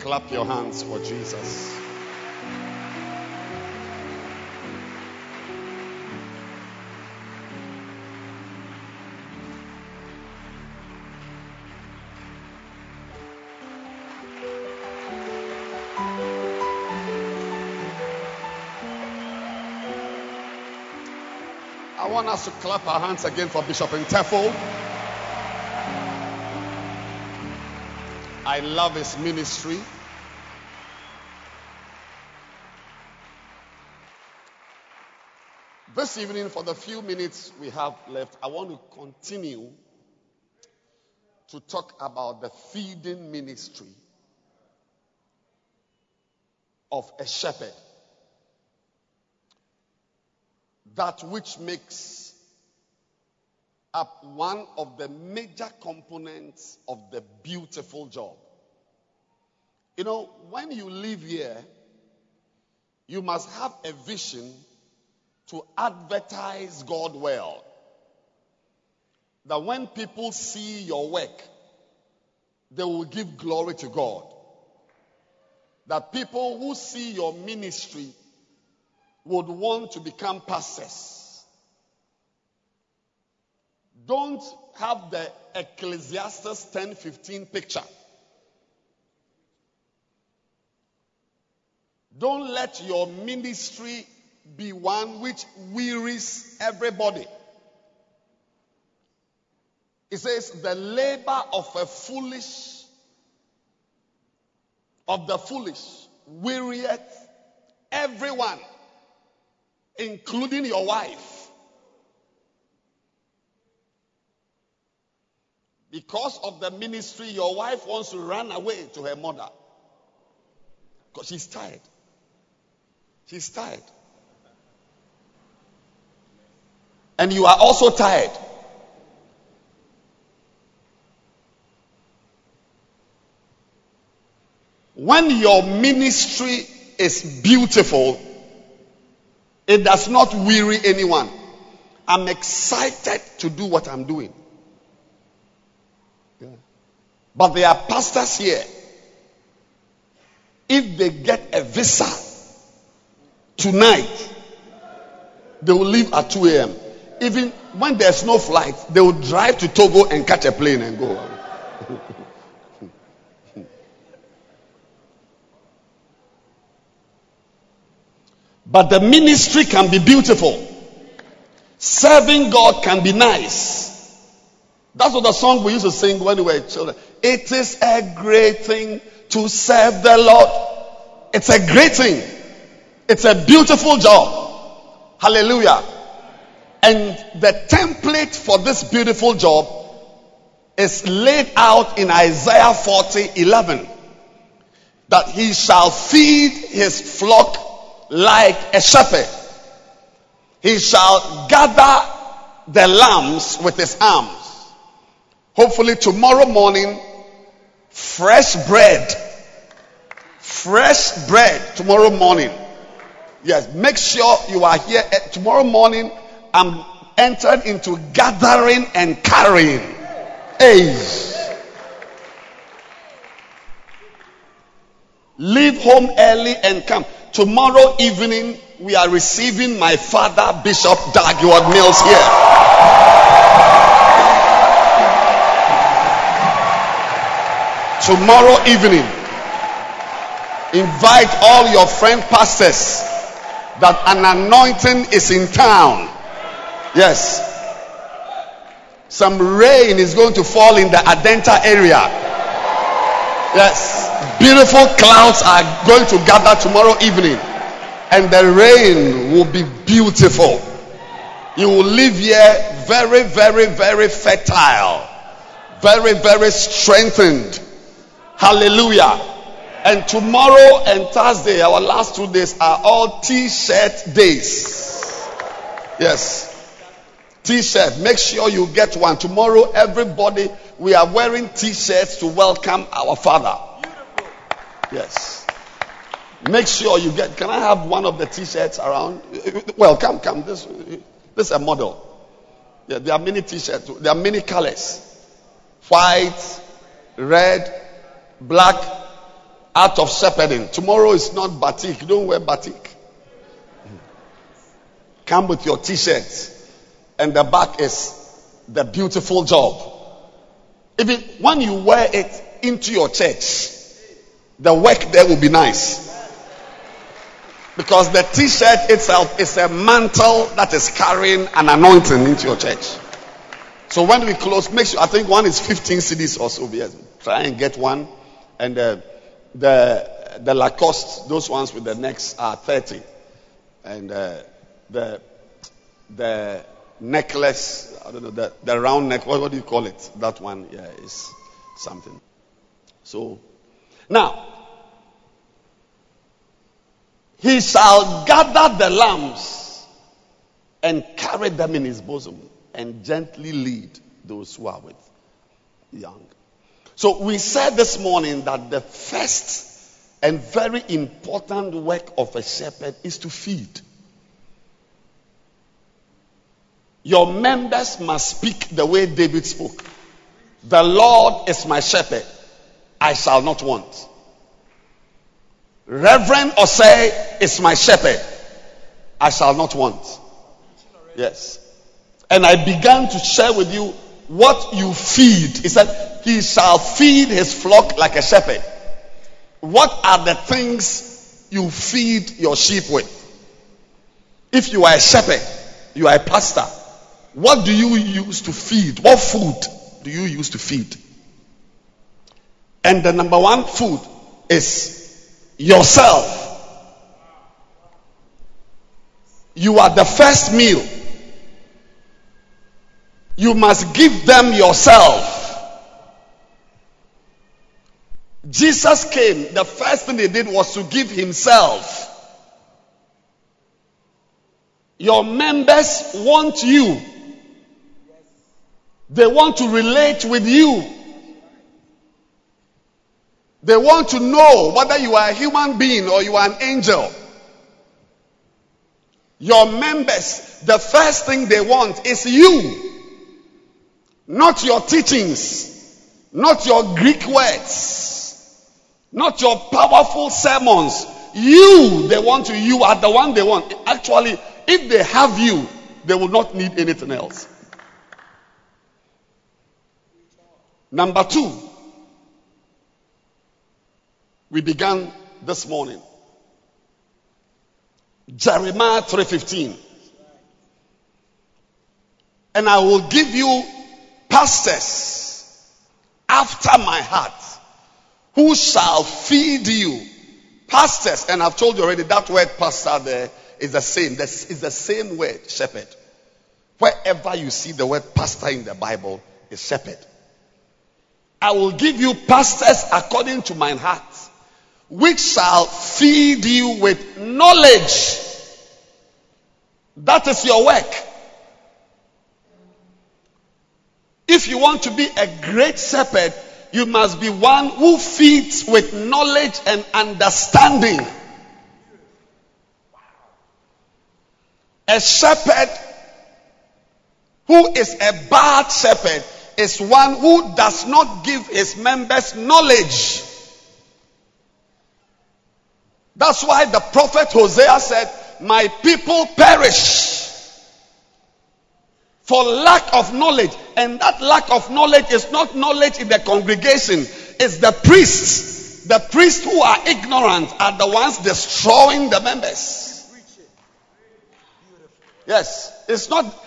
Clap your hands for Jesus. I want us to clap our hands again for Bishop Oyedepo. I love his ministry. This evening, for the few minutes we have left, I want to continue to talk about the feeding ministry of a shepherd. That which makes up one of the major components of the beautiful job. You know, when you live here, you must have a vision to advertise God well. That when people see your work, they will give glory to God. That people who see your ministry would want to become pastors. Don't have the Ecclesiastes 10:15 picture. Don't let your ministry be one which wearies everybody. It says the labor of a foolish of the foolish wearieth everyone, including your wife. Because of the ministry, your wife wants to run away to her mother. Because she's tired. She's tired. And you are also tired. When your ministry is beautiful, it does not weary anyone. I'm excited to do what I'm doing. Yeah. But there are pastors here. If they get a visa tonight, they will leave at 2 a.m. Even when there's no flight, they will drive to Togo and catch a plane and go. But the ministry can be beautiful. Serving God can be nice. That's what the song we used to sing when we were children. It is a great thing to serve the Lord. It's a great thing. It's a beautiful job. Hallelujah. And the template for this beautiful job is laid out in Isaiah 40:11. That he shall feed his flock like a shepherd. He shall gather the lambs with his arms. Hopefully tomorrow morning, fresh bread tomorrow morning. Yes, make sure you are here. Tomorrow morning, I'm entered into gathering and carrying. Hey. Leave home early and come. Tomorrow evening, we are receiving my father, Bishop Dagwood Mills, here. Tomorrow evening, invite all your friend pastors that an anointing is in town. Yes. Some rain is going to fall in the Adenta area. Yes. Beautiful clouds are going to gather tomorrow evening, and the rain will be beautiful. You will live here very, very, very fertile, very, very strengthened. Hallelujah. And tomorrow and Thursday, our last 2 days, are all t-shirt days. Yes. T-shirt. Make sure you get one. Tomorrow, everybody, we are wearing t-shirts to welcome our Father. Yes. Make sure you get. Can I have one of the t-shirts around? Well, come. This is a model. Yeah, there are many t-shirts. There are many colors. White, red, black, art of shepherding. Tomorrow is not batik. You don't wear batik. Come with your t-shirts. And the back is the beautiful job. Even when you wear it into your church, the work there will be nice. Because the t-shirt itself is a mantle that is carrying an anointing into your church. So when we close, make sure, I think one is 15 CDs or so. Yes. Try and get one. And the Lacoste, those ones with the necks are 30. And the necklace, I don't know, the round neck, what do you call it? That one, yeah, is something. So, now, he shall gather the lambs and carry them in his bosom and gently lead those who are with young. So we said this morning that the first and very important work of a shepherd is to feed. Your members must speak the way David spoke. The Lord is my shepherd. I shall not want. Reverend Osei is my shepherd. I shall not want. Yes. And I began to share with you what you feed. He said, he shall feed his flock like a shepherd. What are the things you feed your sheep with? If you are a shepherd, you are a pastor, what do you use to feed? What food do you use to feed? And the number one food is yourself. You are the first meal. You must give them yourself. Jesus came, the first thing he did was to give himself. Your members want you. They want to relate with you. They want to know whether you are a human being or you are an angel. Your members, the first thing they want is you. Not your teachings, not your Greek words, not your powerful sermons. You, they want you. You are the one they want. Actually, if they have you, they will not need anything else. Number two, we began this morning. Jeremiah 3:15. And I will give you pastors after my heart who shall feed you. Pastors, and I've told you already that word pastor there is the same. This is the same word, shepherd. Wherever you see the word pastor in the Bible, is shepherd. I will give you pastors according to mine heart, which shall feed you with knowledge. That is your work. If you want to be a great shepherd, you must be one who feeds with knowledge and understanding. A shepherd who is a bad shepherd is one who does not give his members knowledge. That's why the prophet Hosea said, my people perish for lack of knowledge. And that lack of knowledge is not knowledge in the congregation. It's the priests. The priests who are ignorant are the ones destroying the members. Yes, it's not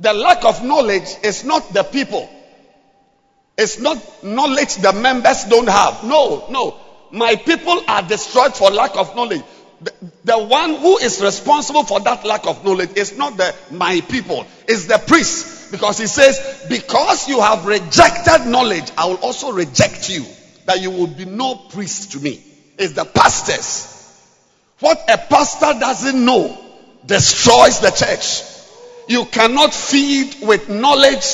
the lack of knowledge is not the people. It's not knowledge the members don't have. No. My people are destroyed for lack of knowledge. The one who is responsible for that lack of knowledge is not my people. It's the priest. Because he says, because you have rejected knowledge, I will also reject you. That you will be no priest to me. It's the pastors. What a pastor doesn't know destroys the church. You cannot feed with knowledge.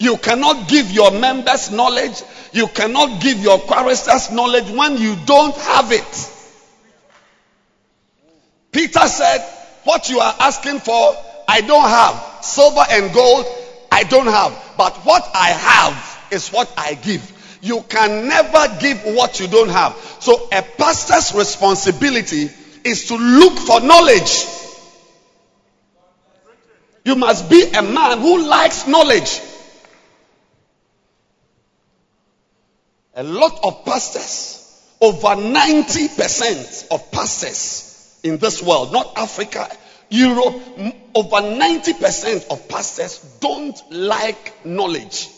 You cannot give your members knowledge. You cannot give your choristers knowledge when you don't have it. Peter said, what you are asking for, I don't have. Silver and gold, I don't have. But what I have is what I give. You can never give what you don't have. So a pastor's responsibility is to look for knowledge. You must be a man who likes knowledge. A lot of pastors, over 90% of pastors in this world, not Africa, Europe, over 90% of pastors don't like knowledge.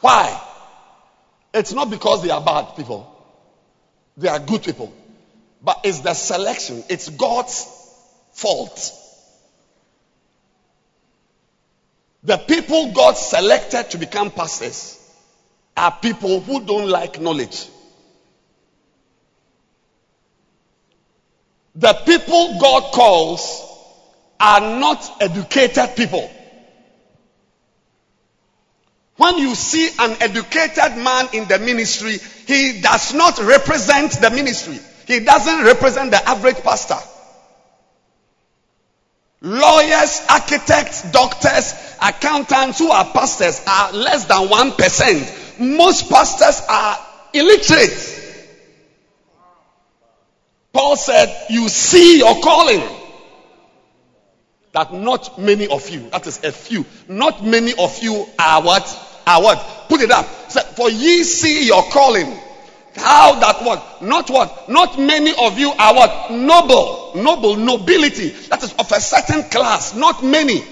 Why? It's not because they are bad people. They are good people. But it's the selection. It's God's fault. The people God selected to become pastors are people who don't like knowledge. The people God calls are not educated people. When you see an educated man in the ministry, he does not represent the ministry. He doesn't represent the average pastor. Lawyers, architects, doctors, accountants who are pastors are less than 1%. Most pastors are illiterate. Paul said, you see your calling. That not many of you, that is a few, not many of you are what? Are what? Put it up. For ye see your calling. How that what? Not what? Not many of you are what? Noble, nobility. That is of a certain class. Not many.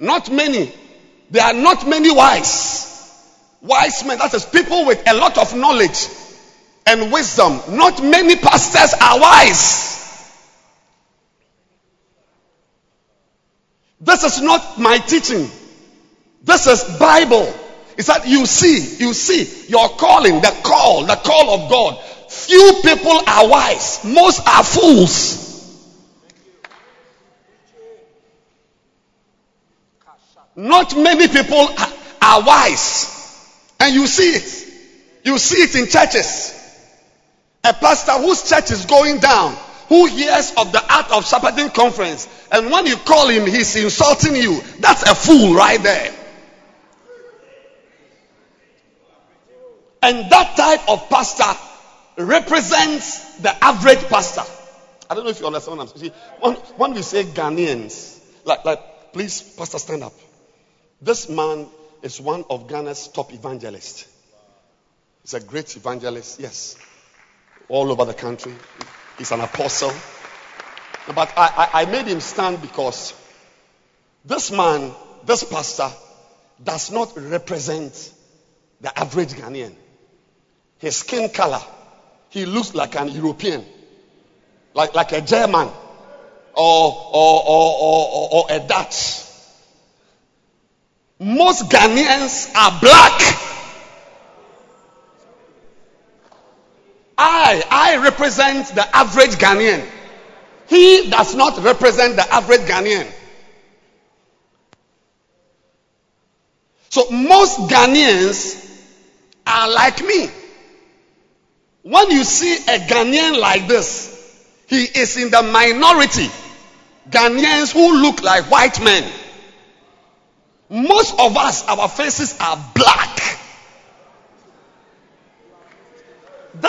There are not many wise. wise men, that is people with a lot of knowledge and wisdom. Not many pastors are wise. This is not my teaching. This is Bible. It's that you see your calling, the call of God. Few people are wise. Most are fools. Not many people are wise. And you see it. You see it in churches. A pastor whose church is going down, who hears of the Art of Shepherding Conference, and when you call him, he's insulting you. That's a fool right there. And that type of pastor represents the average pastor. I don't know if you understand what I'm saying. When we say Ghanaians, like, please, pastor, stand up. This man is one of Ghana's top evangelists. He's a great evangelist, yes. All over the country. He's an apostle. But I made him stand because this man, this pastor, does not represent the average Ghanaian. His skin color, he looks like an European, like a German or a Dutch. Most Ghanaians are black. I represent the average Ghanaian. He does not represent the average Ghanaian. So most Ghanaians are like me. When you see a Ghanaian like this, he is in the minority. Ghanaians who look like white men. Most of us, our faces are black.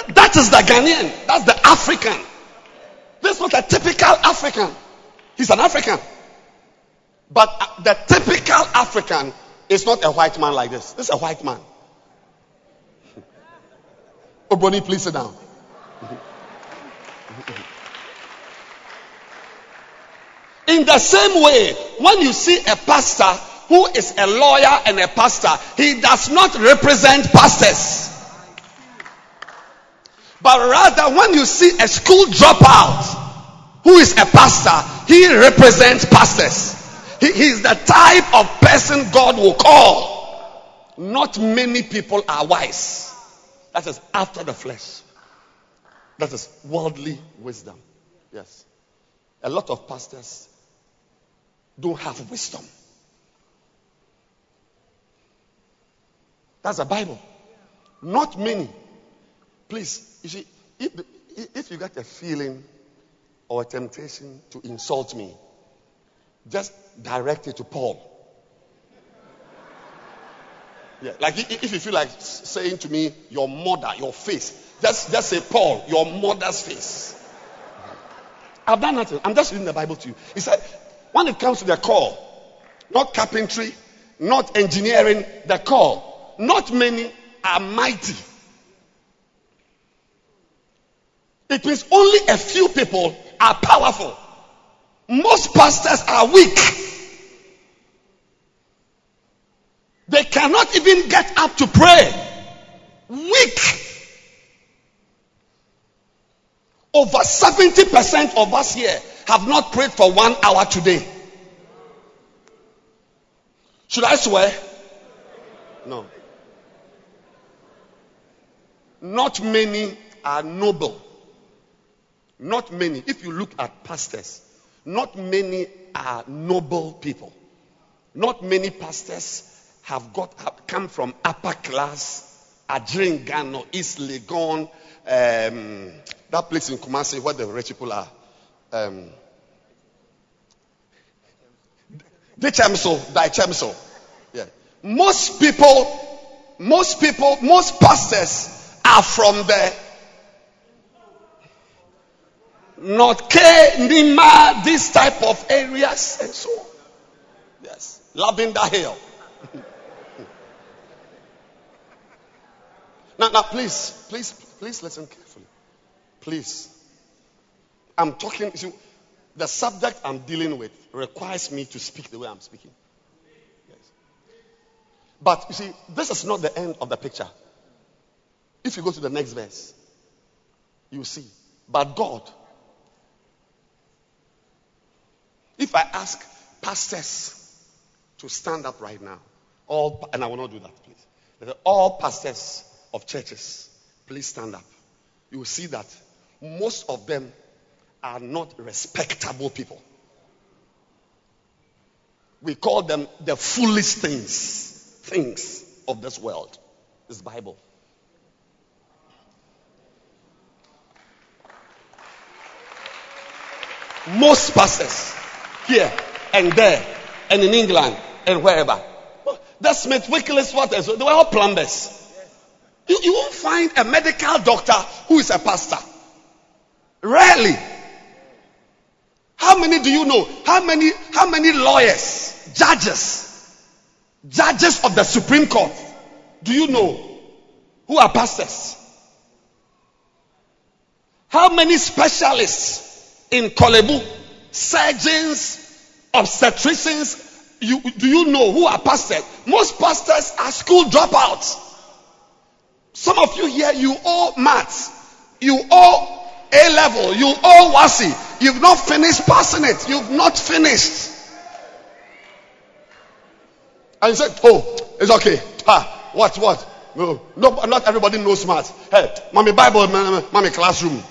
That is the Ghanaian. That's the African. That's not a typical African. He's an African. But the typical African is not a white man like this. This is a white man. Oh, Bonnie, please sit down. In the same way, when you see a pastor who is a lawyer and a pastor, he does not represent pastors. But rather, when you see a school dropout who is a pastor, he represents pastors. He is the type of person God will call. Not many people are wise. That is after the flesh. That is worldly wisdom. Yes. A lot of pastors don't have wisdom. That's the Bible. Not many. Please, you see, if you get a feeling or a temptation to insult me, just direct it to Paul. Yeah, like if you feel like saying to me, your mother, your face, just say, Paul, your mother's face. I've done nothing. I'm just reading the Bible to you. It's like, when it comes to the call, not carpentry, not engineering, the call, not many are mighty. It means only a few people are powerful. Most pastors are weak. They cannot even get up to pray. Weak. Over 70% of us here have not prayed for 1 hour today. Should I swear? No. Not many are noble. Not many. If you look at pastors, not many are noble people. Not many pastors have come from upper class, Adringano, East Legon, that place in Kumasi where the rich people are. Dichemso. Yeah. Most pastors are from the North K Nima, this type of areas and so on. Yes, Lavender Hill. Now, please listen carefully. Please. I'm talking, the subject I'm dealing with requires me to speak the way I'm speaking. Yes. But you see, this is not the end of the picture. If you go to the next verse, you see. But God, if I ask pastors to stand up right now, all, and I will not do that, please. All pastors of churches, please stand up. You will see that most of them are not respectable people. We call them the foolish things of this world. This Bible. Most pastors here and there and in England and wherever. That's Smith Wickless Waters. They were all plumbers. You won't find a medical doctor who is a pastor. Rarely. How many do you know? How many lawyers, judges of the Supreme Court do you know who are pastors? How many specialists in Kolebu, surgeons, obstetricians do you know who are pastors? Most pastors are school dropouts. Some of you here, you owe maths, you owe A level, you all wasi. You've not finished passing it. You've not finished. And you said, oh, it's okay. Ah, what? No, not everybody knows math. Hey, mommy Bible, mommy classroom.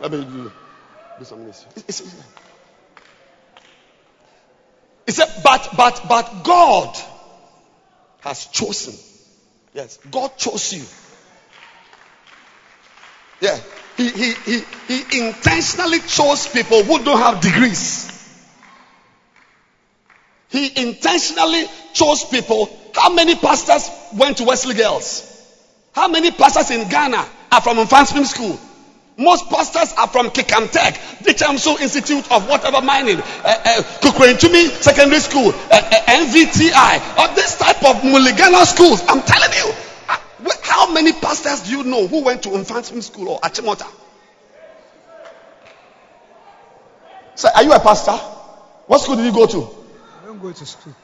Let me do something. He said, but God has chosen. Yes, God chose you. Yeah. He intentionally chose people who don't have degrees. He intentionally chose people. How many pastors went to Wesley Girls? How many pastors in Ghana are from Mfantsiman School? Most pastors are from Kikam Tech, Dichemso Institute of whatever mining, Kukwentumi Secondary School, NVTI, or this type of Muligana schools. I'm telling you. How many pastors do you know who went to Mfantsiman School or Achimota? Sir, are you a pastor? What school did you go to? I don't go to school.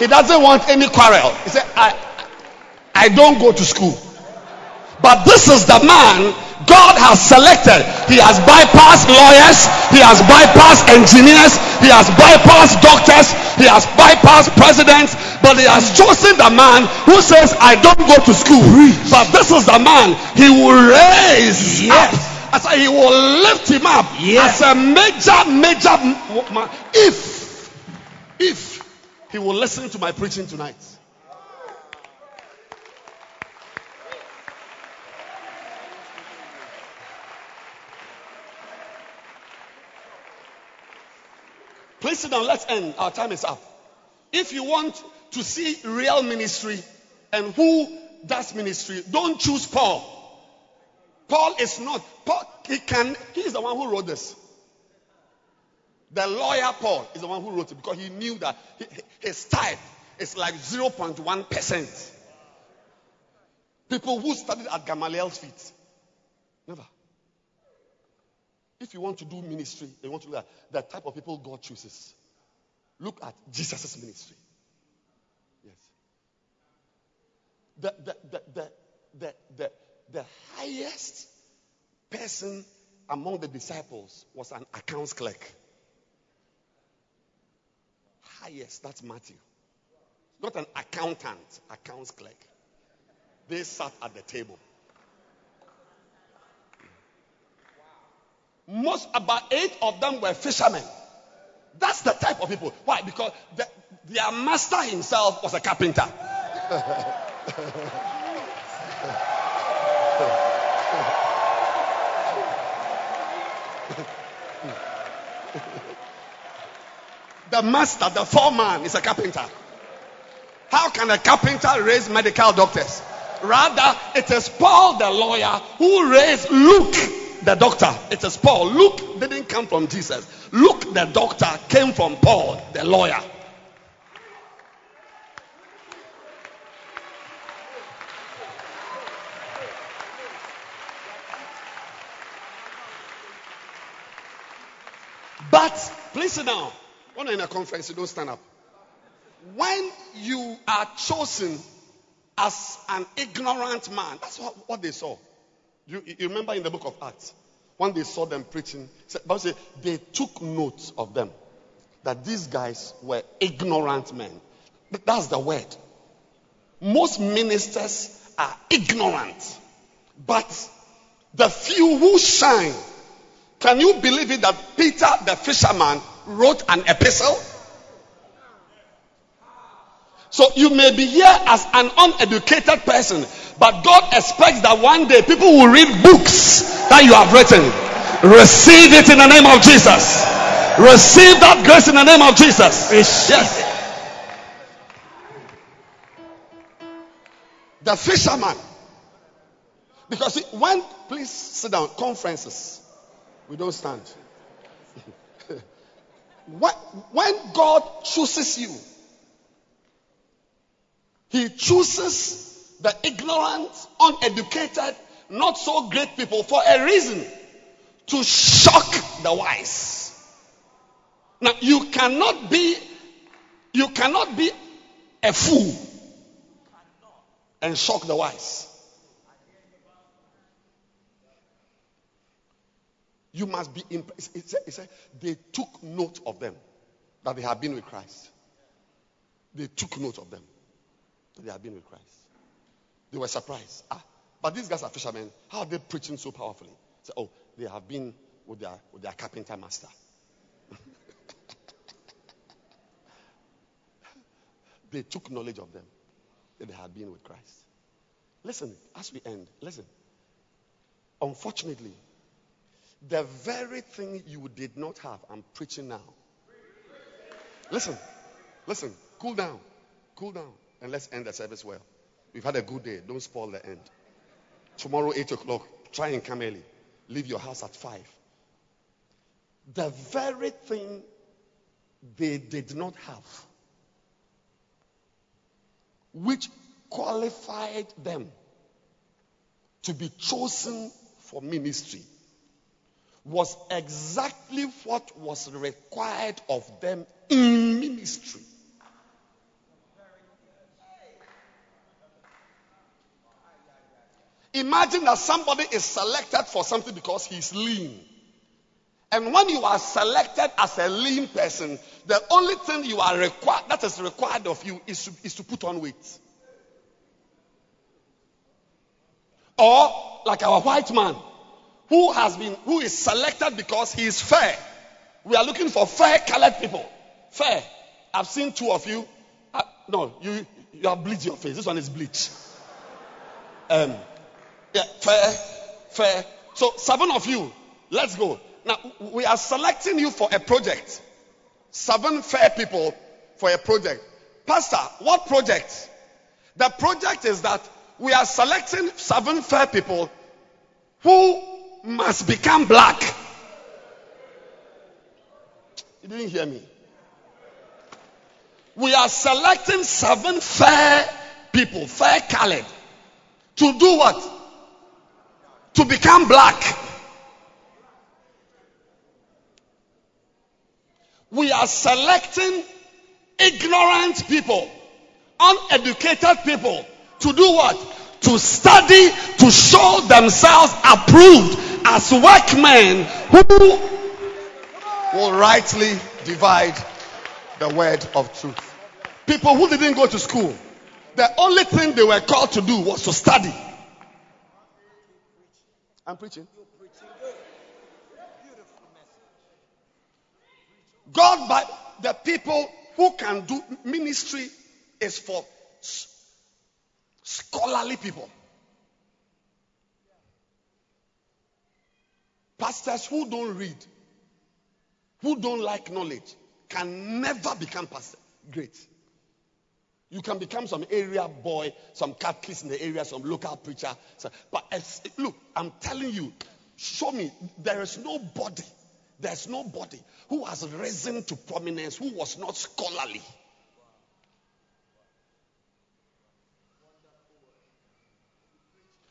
He doesn't want any quarrel. He said, I don't go to school. But this is the man God has selected. He has bypassed lawyers. He has bypassed engineers. He has bypassed doctors. He has bypassed presidents. But he has chosen the man who says, I don't go to school. But this is the man he will raise up. He will lift him up as a major man. If he will listen to my preaching tonight. Please sit down. Let's end. Our time is up. If you want to see real ministry and who does ministry, don't choose Paul. Paul is not. He is the one who wrote this. The lawyer Paul is the one who wrote it because he knew that his type is like 0.1%. People who studied at Gamaliel's feet. Never. If you want to do ministry, you want to look at the type of people God chooses. Look at Jesus' ministry. Yes. The highest person among the disciples was an accounts clerk. Highest, that's Matthew. Not an accountant, accounts clerk. They sat at the table. Most, about 8 of them were fishermen. That's the type of people. Why? Because their master himself was a carpenter. The master, the foreman, is a carpenter. How can a carpenter raise medical doctors? Rather, it is Paul the lawyer who raised Luke the doctor. It is Paul. Luke didn't come from Jesus. Luke the doctor came from Paul the lawyer. But please sit down. When you're in a conference, you don't stand up. When you are chosen as an ignorant man, that's what they saw. You remember in the book of Acts, when they saw them preaching, Bible says they took note of them, that these guys were ignorant men. That's the word. Most ministers are ignorant, but the few who shine. Can you believe it that Peter the fisherman wrote an epistle? So you may be here as an uneducated person, but God expects that one day people will read books that you have written. Receive it in the name of Jesus. Receive that grace in the name of Jesus. Yes. The fisherman. Because when, please sit down, conferences, we don't stand. When God chooses you, He chooses the ignorant, uneducated, not so great people for a reason. To shock the wise. Now, you cannot be a fool and shock the wise. You must be impressed. It said they took note of them, that they have been with Christ. They took note of them, that they have been with Christ. They were surprised. But these guys are fishermen. How are they preaching so powerfully? So, they have been with their carpenter master. They took knowledge of them, that they had been with Christ. Listen, as we end, listen. Unfortunately, the very thing you did not have, I'm preaching now. Listen, cool down, and let's end the service well. We've had a good day, don't spoil the end. Tomorrow, 8 o'clock, try and come early. Leave your house at 5. The very thing they did not have, which qualified them to be chosen for ministry, was exactly what was required of them in ministry. Imagine that somebody is selected for something because he's lean. And when you are selected as a lean person, the only thing you are required, that is required of you, is to put on weight. Or like our white man, who is selected because he is fair. We are looking for fair-colored people. Fair. I've seen two of you. You have bleached your face. This one is bleached. Fair. So 7 of you. Let's go. Now, we are selecting you for a project. 7 fair people for a project. Pastor, what project? The project is that we are selecting 7 fair people who must become black. You didn't hear me. We are selecting 7 fair people, fair colored, to do what? To become black. We are selecting ignorant people, uneducated people, to do what? To study, to show themselves approved as workmen who will rightly divide the word of truth. People who didn't go to school, the only thing they were called to do was to study. I'm preaching. God, by the people who can do ministry, is for scholarly people. Pastors who don't read, who don't like knowledge, can never become pastor. Great. You can become some area boy, some catechist in the area, some local preacher. But look, I'm telling you, show me, there's nobody who has risen to prominence who was not scholarly.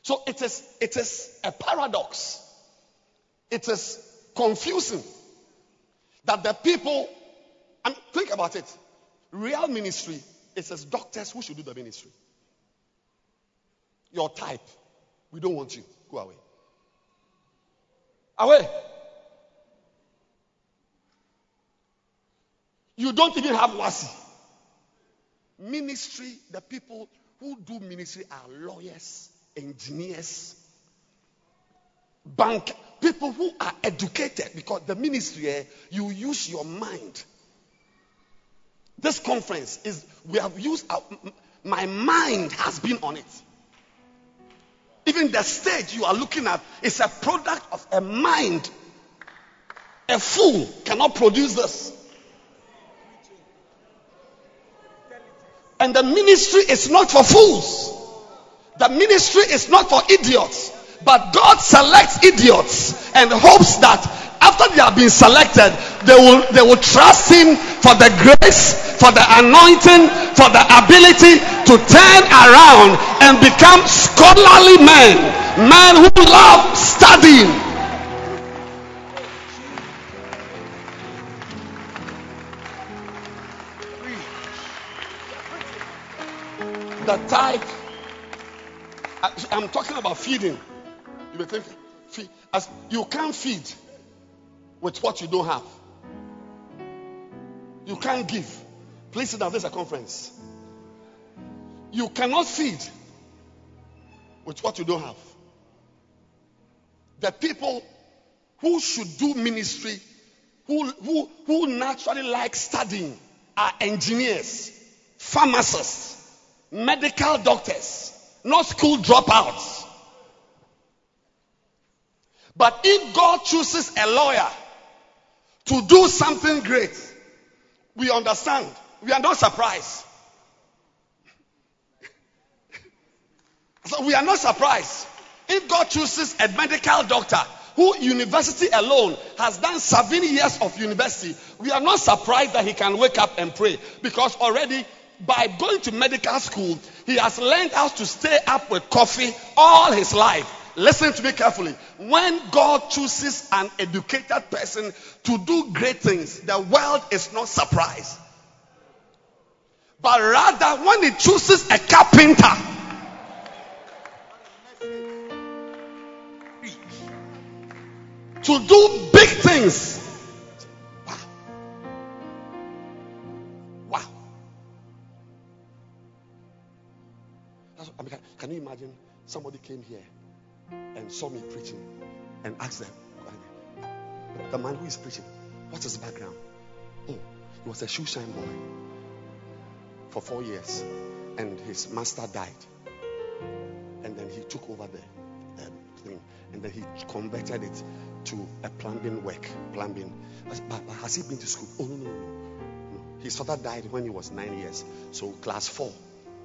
So it is a paradox. It is confusing that the people And think about it. Real ministry, it says doctors who should do the ministry. Your type, we don't want you. Go away. Away. You don't even have wasi. Ministry, the people who do ministry are lawyers, engineers, bank, people who are educated, because the ministry, you use your mind. This conference is, we have used, my mind has been on it. Even the stage you are looking at is a product of a mind. A fool cannot produce this. And the ministry is not for fools. The ministry is not for idiots. But God selects idiots and hopes that after they have been selected, they will trust him for the grace, for the anointing, for the ability to turn around and become scholarly men who love studying. The type, I'm talking about feeding. You may think, feed, as you can't feed with what you don't have. You can't give. Please sit down. This is a conference. You cannot feed with what you don't have. The people who should do ministry, who naturally like studying, are engineers, pharmacists, medical doctors, not school dropouts. But if God chooses a lawyer to do something great, we understand. We are not surprised. So we are not surprised. If God chooses a medical doctor who university alone has done 7 years of university, we are not surprised that he can wake up and pray, because already by going to medical school, he has learned how to stay up with coffee all his life. Listen to me carefully. When God chooses an educated person to do great things, the world is not surprised. But rather, when he chooses a carpenter, to do big things, I mean, can you imagine somebody came here and saw me preaching and asked them, the man who is preaching, what's his background? Oh, he was a shoe shine boy for 4 years, and his master died, and then he took over the thing, and then he converted it to a plumbing work. Plumbing. But has he been to school? Oh, no. His father died when he was 9 years, so class 4,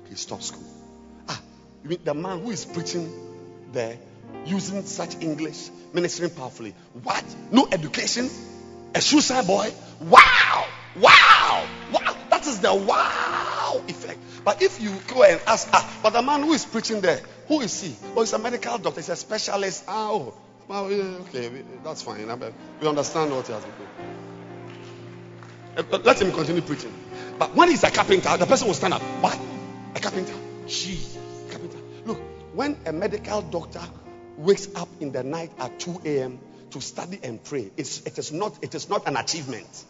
he stopped school. The man who is preaching there, using such English, ministering powerfully. What? No education? A shoeside boy? Wow! That is the wow effect. But if you go and ask, but the man who is preaching there, who is he? Oh, he's a medical doctor. He's a specialist. Okay, that's fine. We understand what he has to do. But let him continue preaching. But when he's a carpenter, the person will stand up. What? A carpenter? Jesus. Look, when a medical doctor wakes up in the night at 2 a.m. to study and pray, it is not an achievement.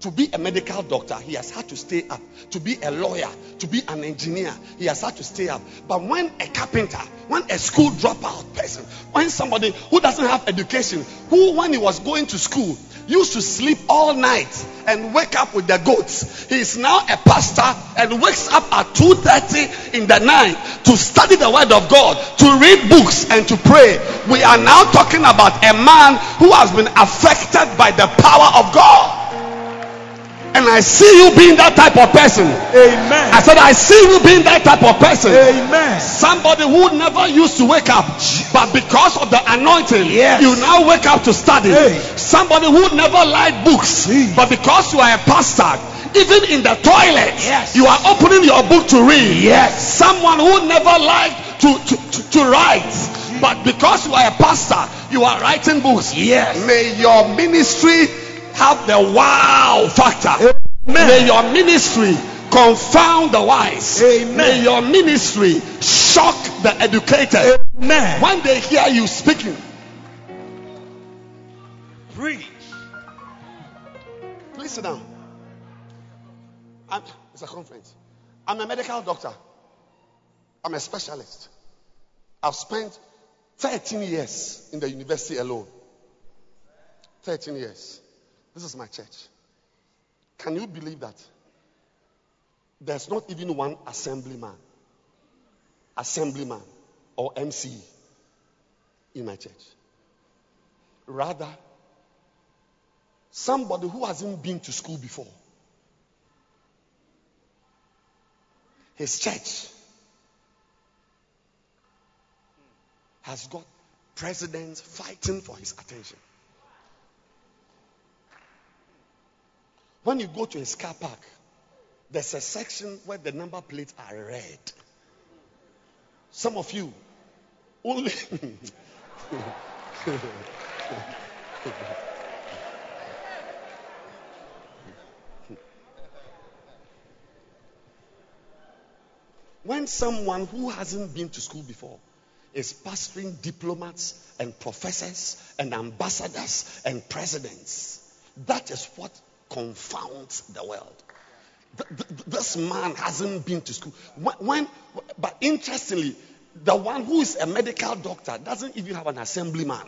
To be a medical doctor, he has had to stay up. To be a lawyer, to be an engineer, he has had to stay up. But when a carpenter, when a school dropout person, when somebody who doesn't have education, who when he was going to school, used to sleep all night and wake up with the goats, he is now a pastor and wakes up at 2:30 in the night to study the word of God, to read books and to pray. We are now talking about a man who has been affected by the power of God. And I see you being that type of person. Amen. I said, I see you being that type of person. Amen. Somebody who never used to wake up, but because of the anointing, yes, you now wake up to study. Hey. Somebody who never liked books, but because you are a pastor, even in the toilet, yes, you are opening your book to read. Yes. Someone who never liked to write, but because you are a pastor, you are writing books. Yes. May your ministry have the wow factor. Amen. May your ministry confound the wise. Amen. May your ministry shock the educated. Amen. When they hear you speaking, preach. Please sit down. It's a conference. I'm a medical doctor. I'm a specialist. I've spent 13 years in the university alone. 13 years. This is my church. Can you believe that? There's not even one assemblyman or MC in my church. Rather, somebody who hasn't been to school before. His church has got presidents fighting for his attention. When you go to his car park, there's a section where the number plates are red. Some of you only when someone who hasn't been to school before is pastoring diplomats and professors and ambassadors and presidents, that is what confounds the world. This man hasn't been to school. But interestingly, the one who is a medical doctor doesn't even have an assemblyman,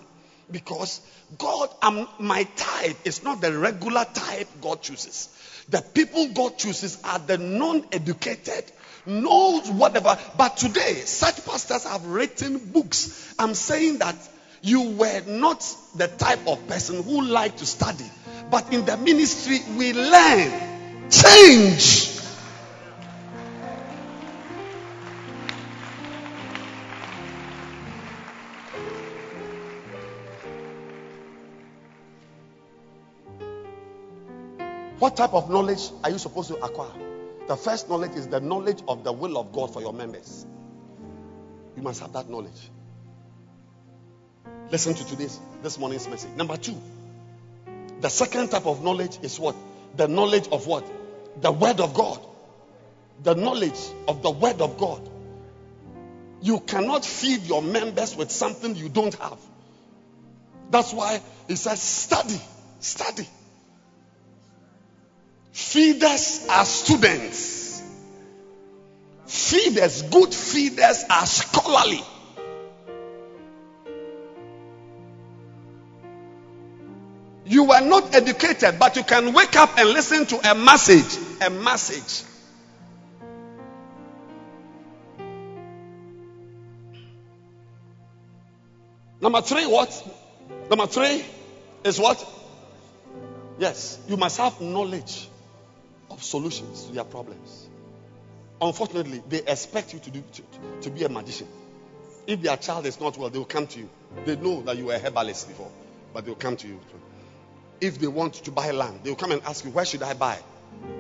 because God, my type is not the regular type God chooses. The people God chooses are the non-educated, knows whatever. But today, such pastors have written books. I'm saying that you were not the type of person who liked to study, but in the ministry we learn. Change. What type of knowledge are you supposed to acquire? The first knowledge is the knowledge of the will of God for your members. You must have that knowledge. Listen to this morning's message. Number two, the second type of knowledge is what? The knowledge of what? The word of God. The knowledge of the word of God. You cannot feed your members with something you don't have. That's why he says study. Feeders are students. Good feeders are scholarly. You were not educated, but you can wake up and listen to a message. Number three, what? Number three is what? Yes, you must have knowledge of solutions to your problems. Unfortunately, they expect you to be a magician. If their child is not well, they will come to you. They know that you were a herbalist before, but they will come to you. If they want to buy land, they will come and ask you, where should I buy?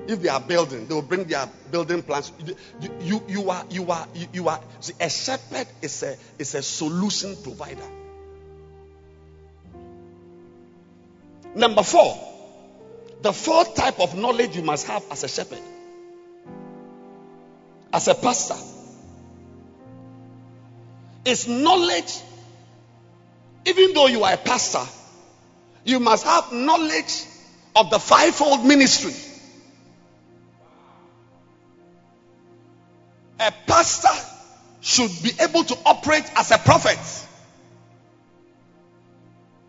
If they are building, they will bring their building plans. You are see, a shepherd is a solution provider. Number four, the fourth type of knowledge you must have as a shepherd, as a pastor, is knowledge. Even though you are a pastor, you must have knowledge of the fivefold ministry. A pastor should be able to operate as a prophet,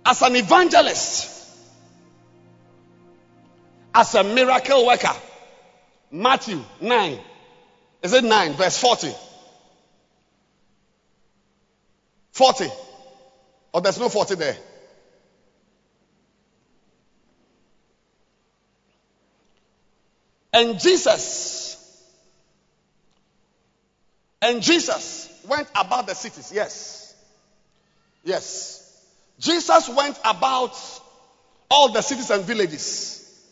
as an evangelist, as a miracle worker. Matthew 9, is it 9, verse 40? 40. Oh, there's no 40 there. And Jesus went about the cities. Yes. Jesus went about all the cities and villages,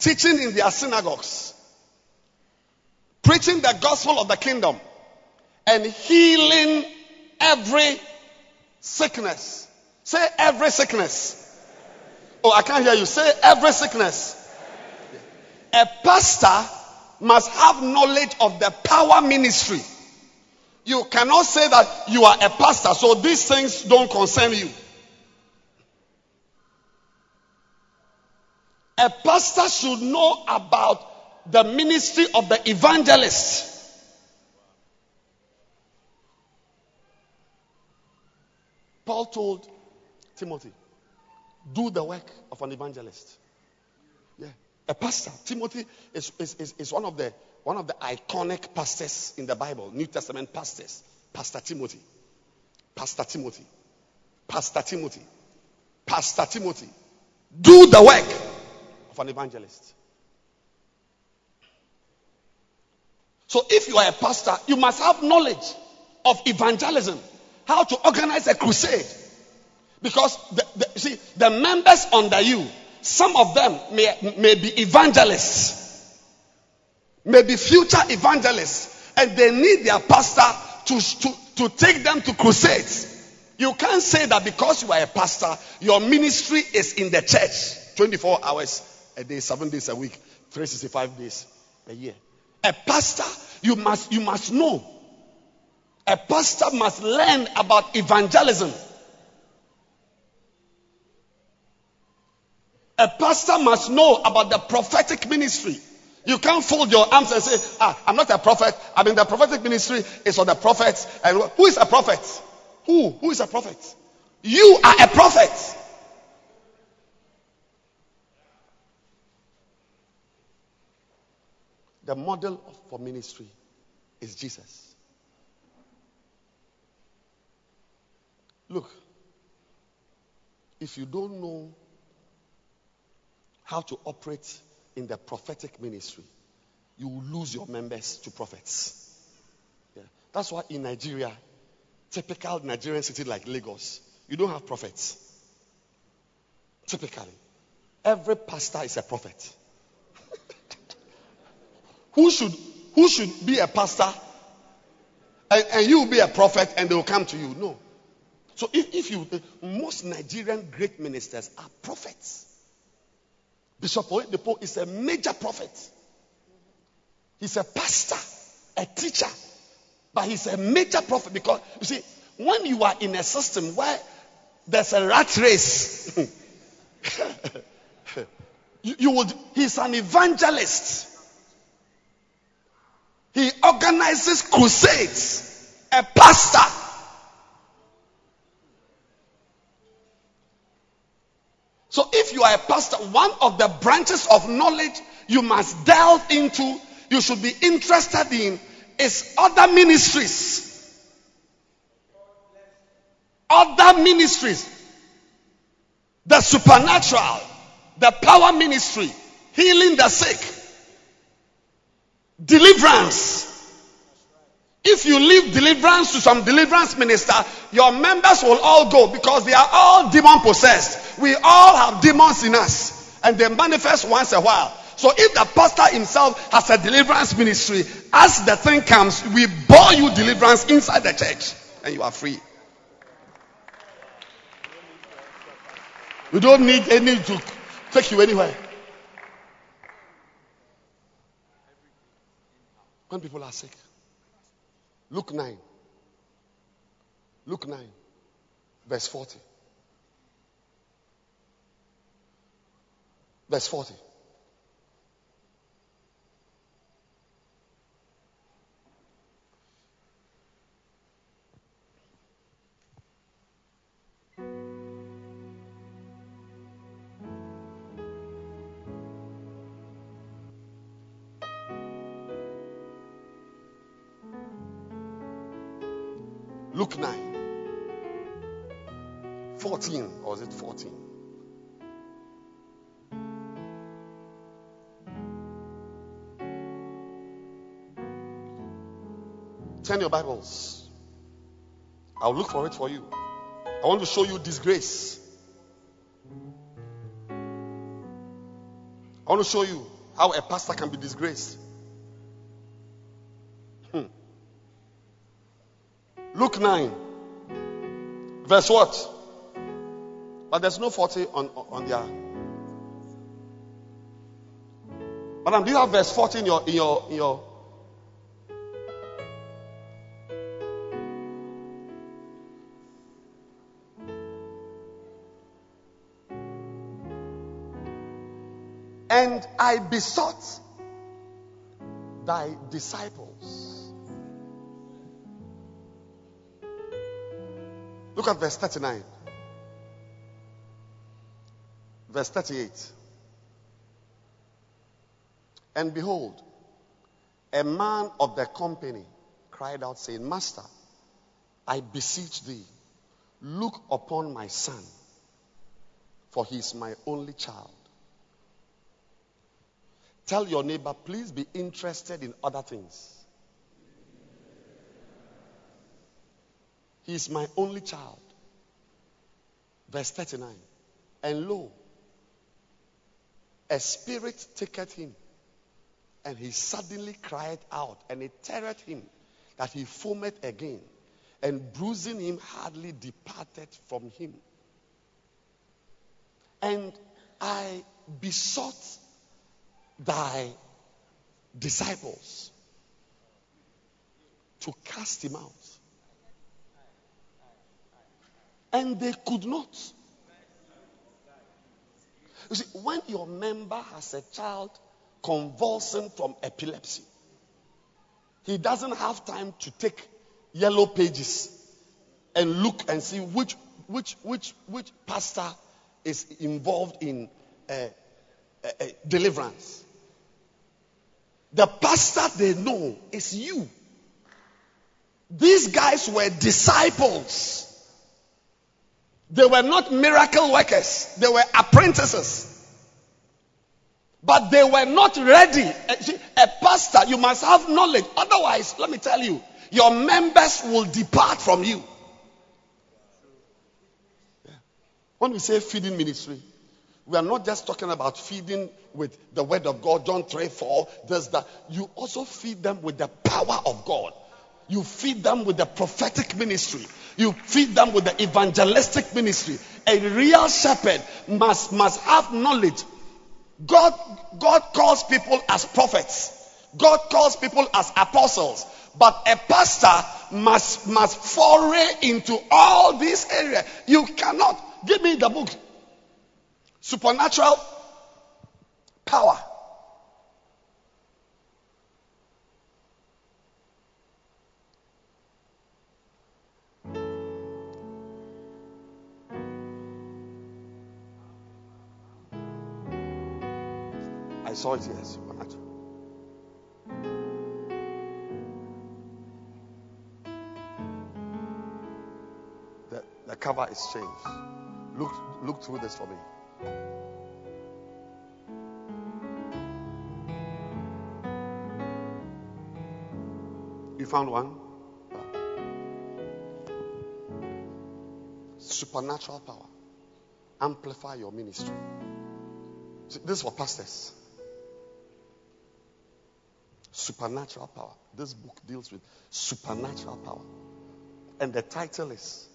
teaching in their synagogues, preaching the gospel of the kingdom, and healing every sickness. Say every sickness. Oh, I can't hear you. Say every sickness. A pastor must have knowledge of the power ministry. You cannot say that you are a pastor, so these things don't concern you. A pastor should know about the ministry of the evangelist. Paul told Timothy, do the work of an evangelist. Yeah. A pastor. Timothy is one of the iconic pastors in the Bible, New Testament pastors. Pastor Timothy. Do the work of an evangelist. So if you are a pastor, you must have knowledge of evangelism, how to organize a crusade. Because the members under you, some of them may be evangelists, may be future evangelists, and they need their pastor to take them to crusades. You can't say that because you are a pastor, your ministry is in the church 24 hours a day, 7 days a week, 365 days a year. A pastor, you must know. A pastor must learn about evangelism. A pastor must know about the prophetic ministry. You can't fold your arms and say, I'm not a prophet. I mean, the prophetic ministry is for the prophets. And who is a prophet? Who is a prophet? You are a prophet. The model for ministry is Jesus. Look, if you don't know how to operate in the prophetic ministry, you will lose your members to prophets. Yeah. That's why in Nigeria, typical Nigerian city like Lagos, you don't have prophets. Typically. Every pastor is a prophet. Who should be a pastor and you be a prophet and they will come to you? No. So most Nigerian great ministers are prophets. Bishop Oyedepo is a major prophet. He's a pastor, a teacher, but he's a major prophet because, you see, when you are in a system where there's a rat race, he's an evangelist. He organizes crusades, a pastor. So if you are a pastor, one of the branches of knowledge you must delve into, you should be interested in, is other ministries. Other ministries. The supernatural, the power ministry, healing the sick, deliverance. If you leave deliverance to some deliverance minister, your members will all go because they are all demon possessed. We all have demons in us and they manifest once a while. So if the pastor himself has a deliverance ministry, as the thing comes, we bore you deliverance inside the church and you are free. We don't need any to take you anywhere. When people are sick, Luke 9, verse 40. Luke 9, 14, or is it 14? Turn your Bibles. I'll look for it for you. I want to show you disgrace. I want to show you how a pastor can be disgraced. Luke 9, verse what? But there's no 40 on their... Madam, do you have verse 14 in your? And I besought thy disciples. Look at verse 39. Verse 38. And behold, a man of the company cried out, saying, Master, I beseech thee, look upon my son, for he is my only child. Tell your neighbor, please be interested in other things. He is my only child. Verse 39. And lo, a spirit taketh him, and he suddenly cried out, and it teareth him that he foameth again, and bruising him hardly departed from him. And I besought thy disciples to cast him out, and they could not. You see, when your member has a child convulsing from epilepsy, he doesn't have time to take yellow pages and look and see which pastor is involved in deliverance. The pastor they know is you. These guys were disciples. They were not miracle workers. They were apprentices. But they were not ready. A pastor, you must have knowledge. Otherwise, let me tell you, your members will depart from you. Yeah. When we say feeding ministry, we are not just talking about feeding with the word of God, John 3:4. There's that. You also feed them with the power of God. You feed them with the prophetic ministry. You feed them with the evangelistic ministry. A real shepherd must have knowledge. God calls people as prophets. God calls people as apostles. But a pastor must foray into all these areas. You cannot. Give me the book. Supernatural Power. I saw it, yes. The cover is changed. Look through this for me. You found one? Yeah. Supernatural Power. Amplify your ministry. See, this is for pastors. Supernatural Power. This book deals with supernatural power. And the title is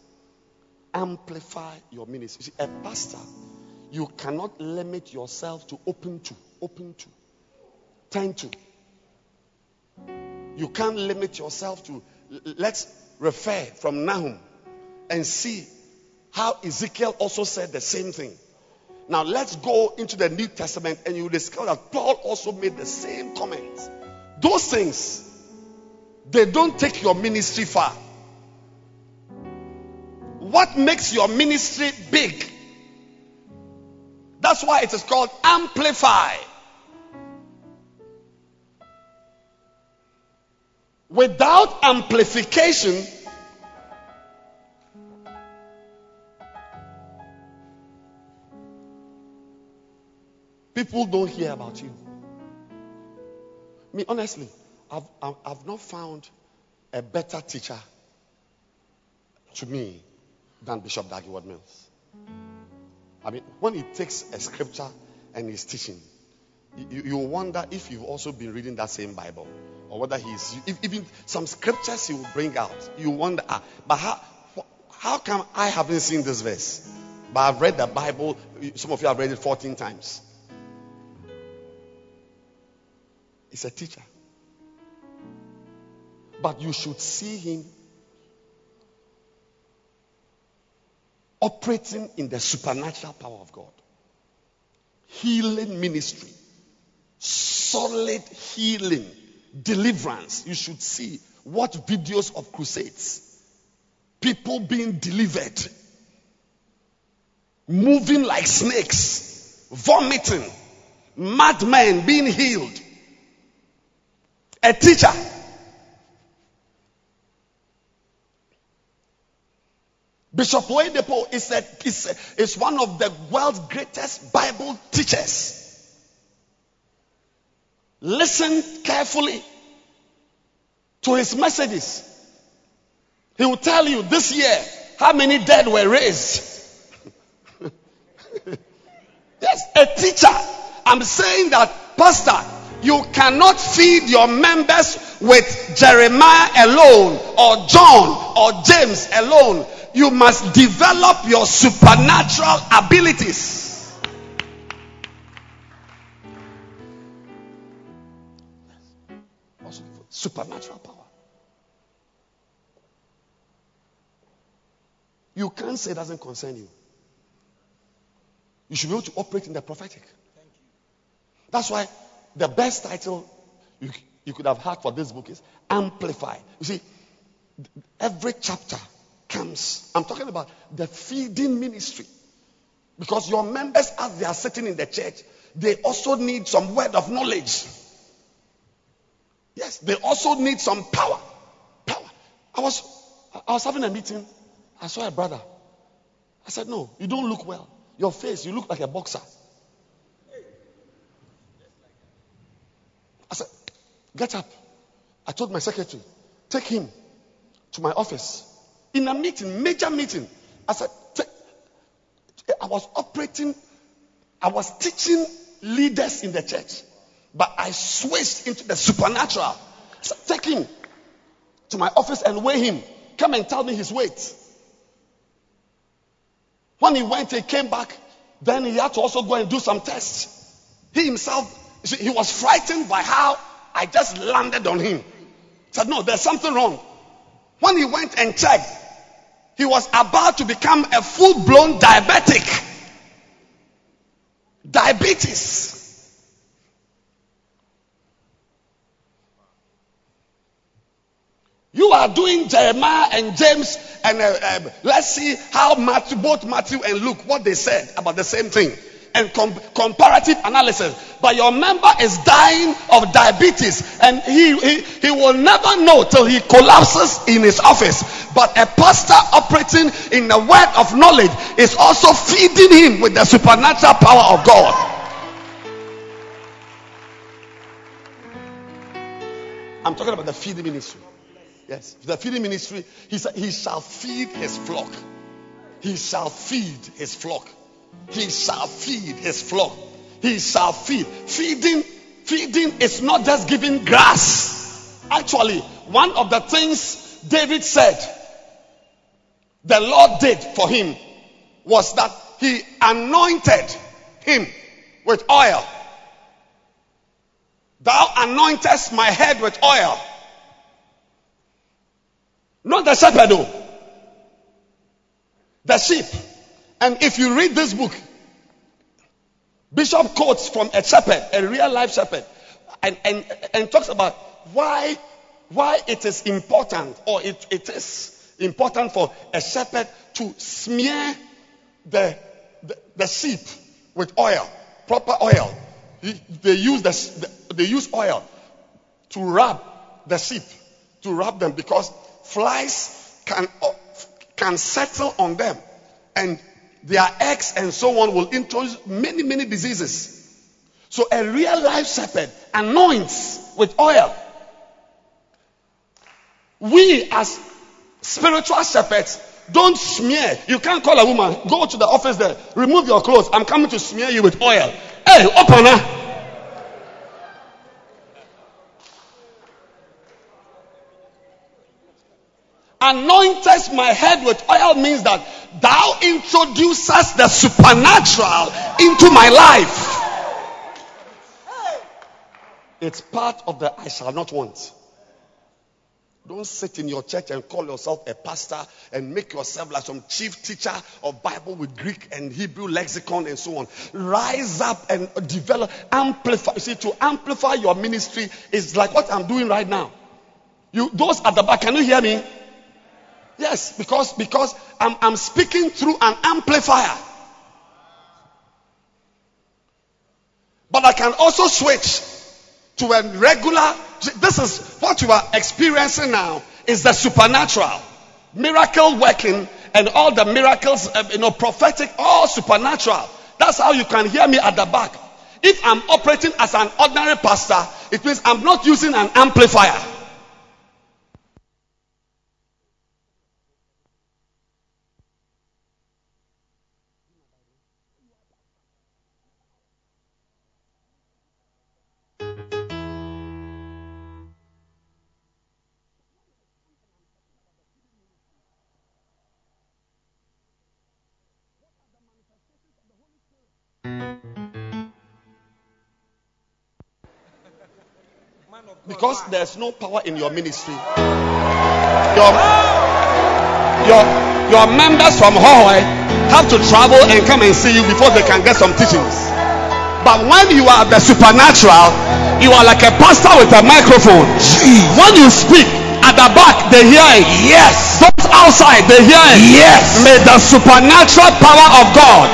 Amplify Your Ministry. See, a pastor, you cannot limit yourself to open to, tend to. You can't limit yourself to, let's refer from Nahum and see how Ezekiel also said the same thing. Now let's go into the New Testament and you discover that Paul also made the same comment. Those things, they don't take your ministry far. What makes your ministry big? That's why it is called amplify. Without amplification, people don't hear about you. I mean, honestly, I've not found a better teacher to me than Bishop Dagwood Mills. I mean, when he takes a scripture and he's teaching, you wonder if you've also been reading that same Bible, or whether he's even some scriptures he will bring out. You wonder, but how come I haven't seen this verse? But I've read the Bible. Some of you have read it 14 times. He's a teacher. But you should see him operating in the supernatural power of God. Healing ministry. Solid healing. Deliverance. You should see. Watch videos of crusades. People being delivered. Moving like snakes. Vomiting. Madmen being healed. A teacher. Bishop Oyedepo is one of the world's greatest Bible teachers. Listen carefully to his messages. He will tell you this year how many dead were raised. Yes, a teacher. I'm saying that, Pastor, you cannot feed your members with Jeremiah alone or John or James alone. You must develop your supernatural abilities. Yes. Supernatural power. You can't say it doesn't concern you. You should be able to operate in the prophetic. Thank you. That's why the best title you could have had for this book is Amplify. You see, every chapter comes. I'm talking about the feeding ministry, because your members, as they are sitting in the church, they also need some word of knowledge. Yes, they also need some power. Power. I was having a meeting. I saw a brother. I said, "No, you don't look well. Your face, you look like a boxer." I said, "Get up." I told my secretary, "Take him to my office." In a meeting, major meeting, I said, I was operating, I was teaching leaders in the church, but I switched into the supernatural. I said, "Take him to my office and weigh him. Come and tell me his weight." When he went, he came back. Then he had to also go and do some tests. He himself, he was frightened by how I just landed on him. I said, "No, there's something wrong." When he went and checked, he was about to become a full-blown diabetic. Diabetes. You are doing Jeremiah and James and let's see how both Matthew and Luke, what they said about the same thing. And comparative analysis. But your member is dying of diabetes, and he will never know till he collapses in his office. But a pastor operating in the word of knowledge is also feeding him with the supernatural power of God. I'm talking about the feeding ministry. Yes, the feeding ministry. He said, "He shall feed his flock." He shall feed his flock. He shall feed his flock. He shall feed. Feeding is not just giving grass. Actually, one of the things David said the Lord did for him was that he anointed him with oil. "Thou anointest my head with oil." Not the shepherd, though. The sheep. And if you read this book, Bishop quotes from a shepherd, a real life shepherd, and talks about why it is important, or it is important for a shepherd to smear the sheep with oil, proper oil. They use oil to rub the sheep, to rub them, because flies can settle on them, and their eggs and so on will introduce many, many diseases. So a real life shepherd anoints with oil. We as spiritual shepherds don't smear. You can't call a woman, "Go to the office there, remove your clothes. I'm coming to smear you with oil." Hey, open her. Anointest my head with oil means that thou introducest the supernatural into my life. It's part of the I shall not want. Don't sit in your church and call yourself a pastor and make yourself like some chief teacher of Bible with Greek and Hebrew lexicon and so on. Rise up and develop, amplify. You see, to amplify your ministry is like what I'm doing right now. You, those at the back, can you hear me? Yes, because I'm speaking through an amplifier. But I can also switch to a regular. This is what you are experiencing now, is the supernatural, miracle working, and all the miracles, prophetic, all supernatural. That's how you can hear me at the back. If I'm operating as an ordinary pastor, it means I'm not using an amplifier. Because there's no power in your ministry. Your members from Hawaii have to travel and come and see you before they can get some teachings. But when you are the supernatural, you are like a pastor with a microphone. Jeez. When you speak at the back, they hear it. Yes. Those outside, they hear it. Yes. May the supernatural power of God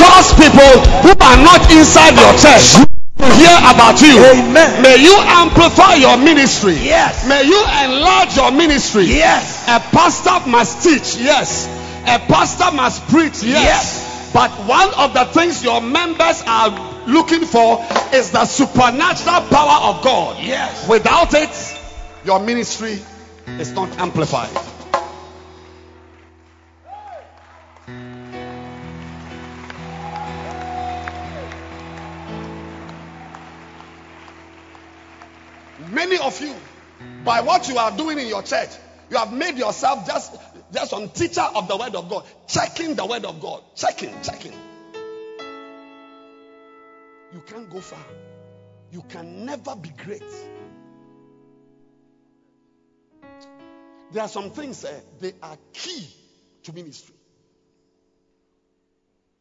cause people who are not inside your church to hear about you. Amen. May you amplify your ministry. Yes. May you enlarge your ministry. Yes. A pastor must teach. Yes. A pastor must preach. Yes. But one of the things your members are looking for is the supernatural power of God. Yes. Without it, your ministry is not amplified. Many of you, by what you are doing in your church, you have made yourself just some teacher of the word of God, checking the word of God, checking. You can't go far. You can never be great. There are some things they are key to ministry.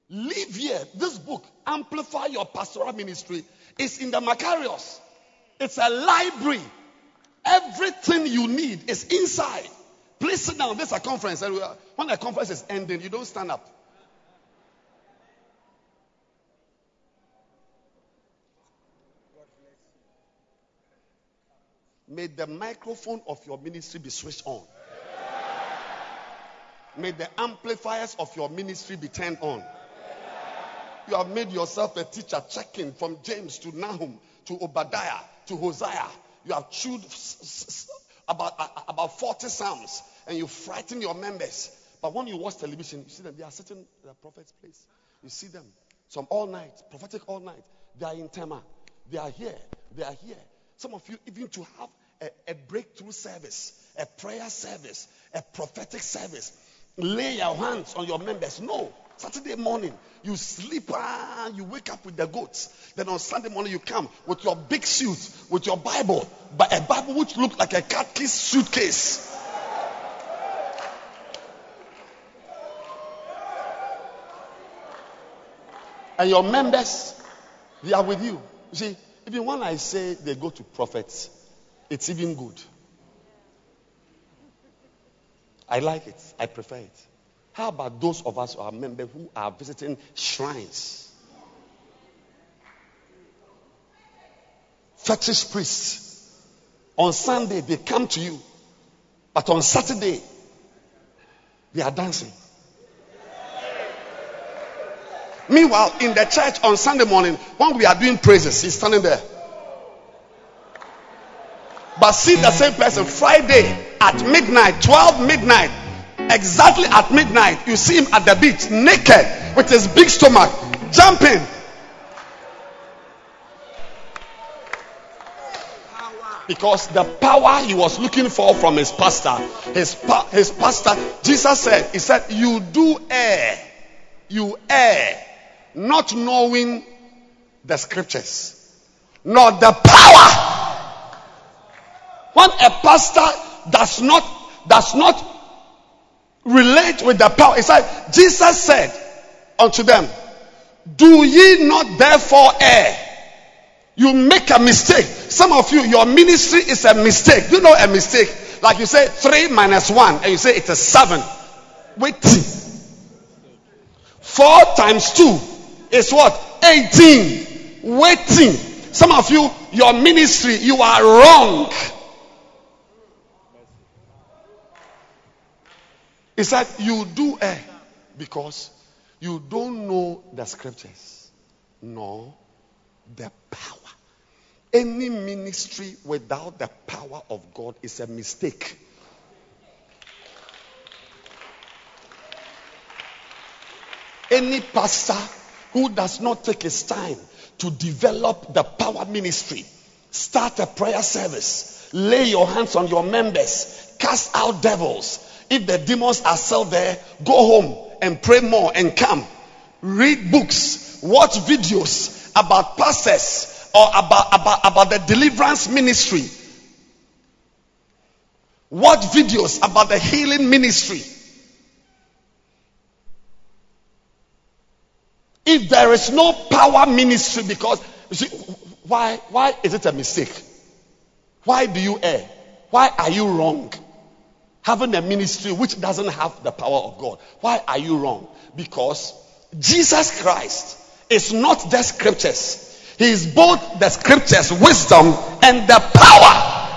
Live here. This book, Amplify Your Pastoral Ministry, is in the Macarius. It's a library. Everything you need is inside. Please sit down. This is a conference. When the conference is ending, you don't stand up. May the microphone of your ministry be switched on. May the amplifiers of your ministry be turned on. You have made yourself a teacher, checking from James to Nahum to Obadiah to Hosea. You have chewed about 40 psalms and you frighten your members. But when you watch television, you see them. They are sitting in the prophet's place. You see them. Some all night, prophetic all night. They are in Tema. They are here. They are here. Some of you, even to have a breakthrough service, a prayer service, a prophetic service, lay your hands on your members. No. Saturday morning, you sleep and you wake up with the goats. Then on Sunday morning, you come with your big suit, with your Bible, but a Bible which looks like a cat kiss suitcase. And your members, they are with you. You see, even when I say they go to prophets, it's even good. I like it. I prefer it. How about those of us who are members who are visiting shrines? Fetish priests. On Sunday, they come to you. But on Saturday, they are dancing. Meanwhile, in the church on Sunday morning, when we are doing praises, he's standing there. But see the same person Friday at midnight, 12 midnight. Exactly at midnight, you see him at the beach, naked, with his big stomach, jumping. Because the power he was looking for from his pastor, his pastor, Jesus said, he said, you err, not knowing the scriptures nor the power. When a pastor does not relate with the power, it's like Jesus said unto them, do ye not therefore err? You make a mistake. Some of you, your ministry is a mistake. Do you know a mistake? Like you say 3 minus 1 and you say it is 7. Wait. 4 times 2 is what? 18. Waiting. Some of you, your ministry, you are wrong. It's that you do err because you don't know the scriptures, nor the power. Any ministry without the power of God is a mistake. Any pastor who does not take his time to develop the power ministry, start a prayer service, lay your hands on your members, cast out devils. If the demons are still there, go home and pray more and come. Read books, watch videos about pastors, or about the deliverance ministry. Watch videos about the healing ministry. If there is no power ministry, because you see, why is it a mistake? Why do you err? Why are you wrong? Having a ministry which doesn't have the power of God. Why are you wrong? Because Jesus Christ is not just scriptures. He is both the scriptures, wisdom, and the power.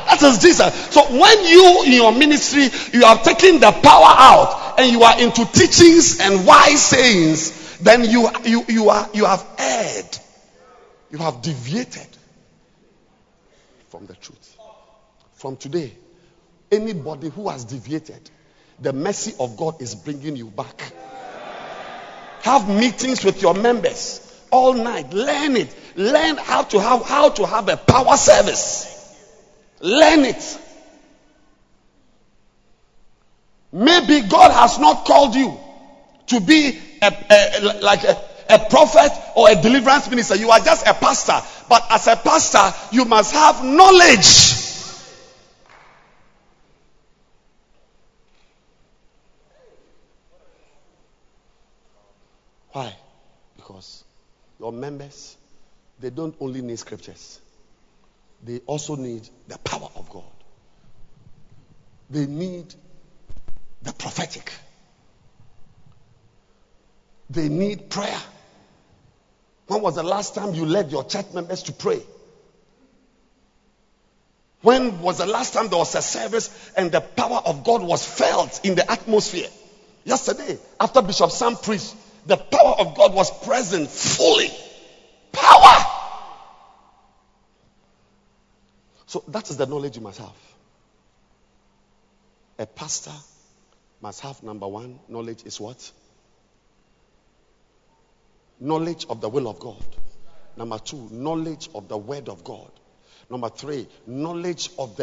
That is Jesus. So when you, in your ministry, you are taking the power out and you are into teachings and wise sayings, then you have erred. You have deviated from the truth. From today, anybody who has deviated, the mercy of God is bringing you back. Have meetings with your members all night. Learn it. Learn how to have a power service. Learn it. Maybe God has not called you to be a prophet or a deliverance minister. You are just a pastor. But as a pastor, you must have knowledge. Why? Because your members, they don't only need scriptures. They also need the power of God. They need the prophetic. They need prayer. When was the last time you led your church members to pray? When was the last time there was a service and the power of God was felt in the atmosphere? Yesterday, after Bishop Sam preached, the power of God was present fully. Power! So that is the knowledge you must have. A pastor must have, number one, knowledge is what? Knowledge of the will of God. Number two, knowledge of the word of God. Number three, knowledge of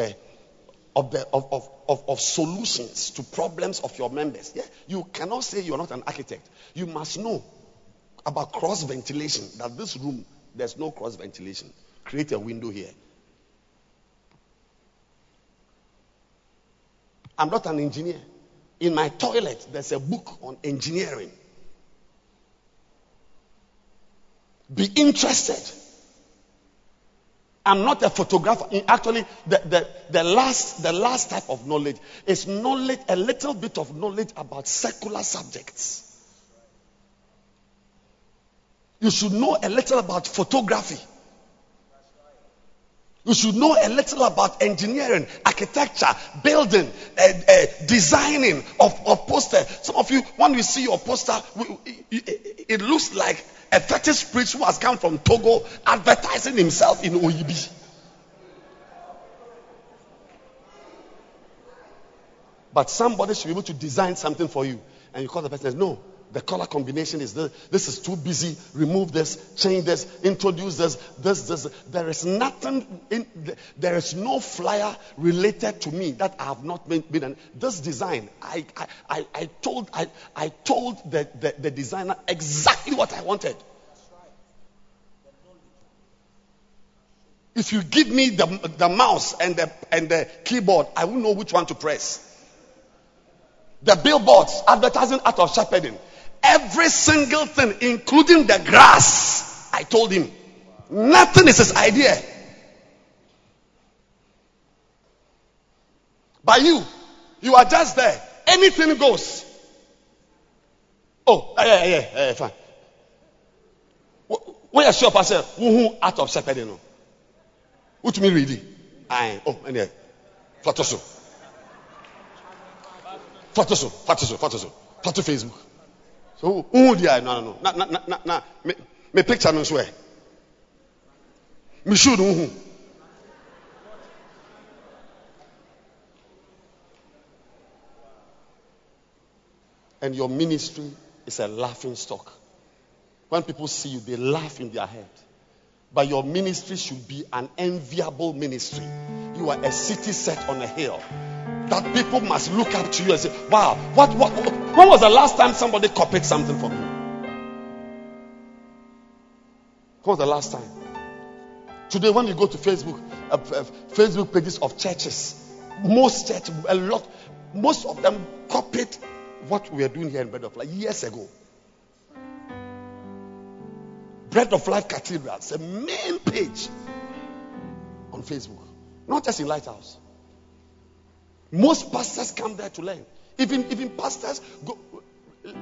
solutions to problems of your members. Yeah? You cannot say you're not an architect. You must know about cross ventilation, that this room, there's no cross ventilation. Create a window here. I'm not an engineer. In my toilet, there's a book on engineering. Be interested. I'm not a photographer. Actually, the last type of knowledge is knowledge, a little bit of knowledge about secular subjects. You should know a little about photography. You should know a little about engineering, architecture, building, designing of poster. Some of you, when we see your poster, it looks like a fetish priest who has come from Togo advertising himself in Oyibi. But somebody should be able to design something for you. And you call the person and say, no. The color combination is this. This is too busy. Remove this, change this, introduce this, this. There is nothing, there is no flyer related to me that I have not been in. This design, I told the designer exactly what I wanted. If you give me the mouse and the keyboard, I won't know which one to press. The billboards, advertising out of shepherding. Every single thing, including the grass, I told him. Nothing is his idea. But you are just there. Anything goes. Oh, yeah, fine. When you show up, I say, who out of shepherding? What do you mean, really? Anyway. Photo Facebook. So, who do I? No. My picture, no swear. Me should, who? And your ministry is a laughing stock. When people see you, they laugh in their head. But your ministry should be an enviable ministry. You are a city set on a hill that people must look up to you and say, wow, what? When was the last time somebody copied something from you? When was the last time? Today, when you go to Facebook, Facebook pages of churches, most of them copied what we are doing here in Bread of Life years ago. Bread of Life Cathedral, it's a main page on Facebook, not just in Lighthouse. Most pastors come there to learn. Even pastors go.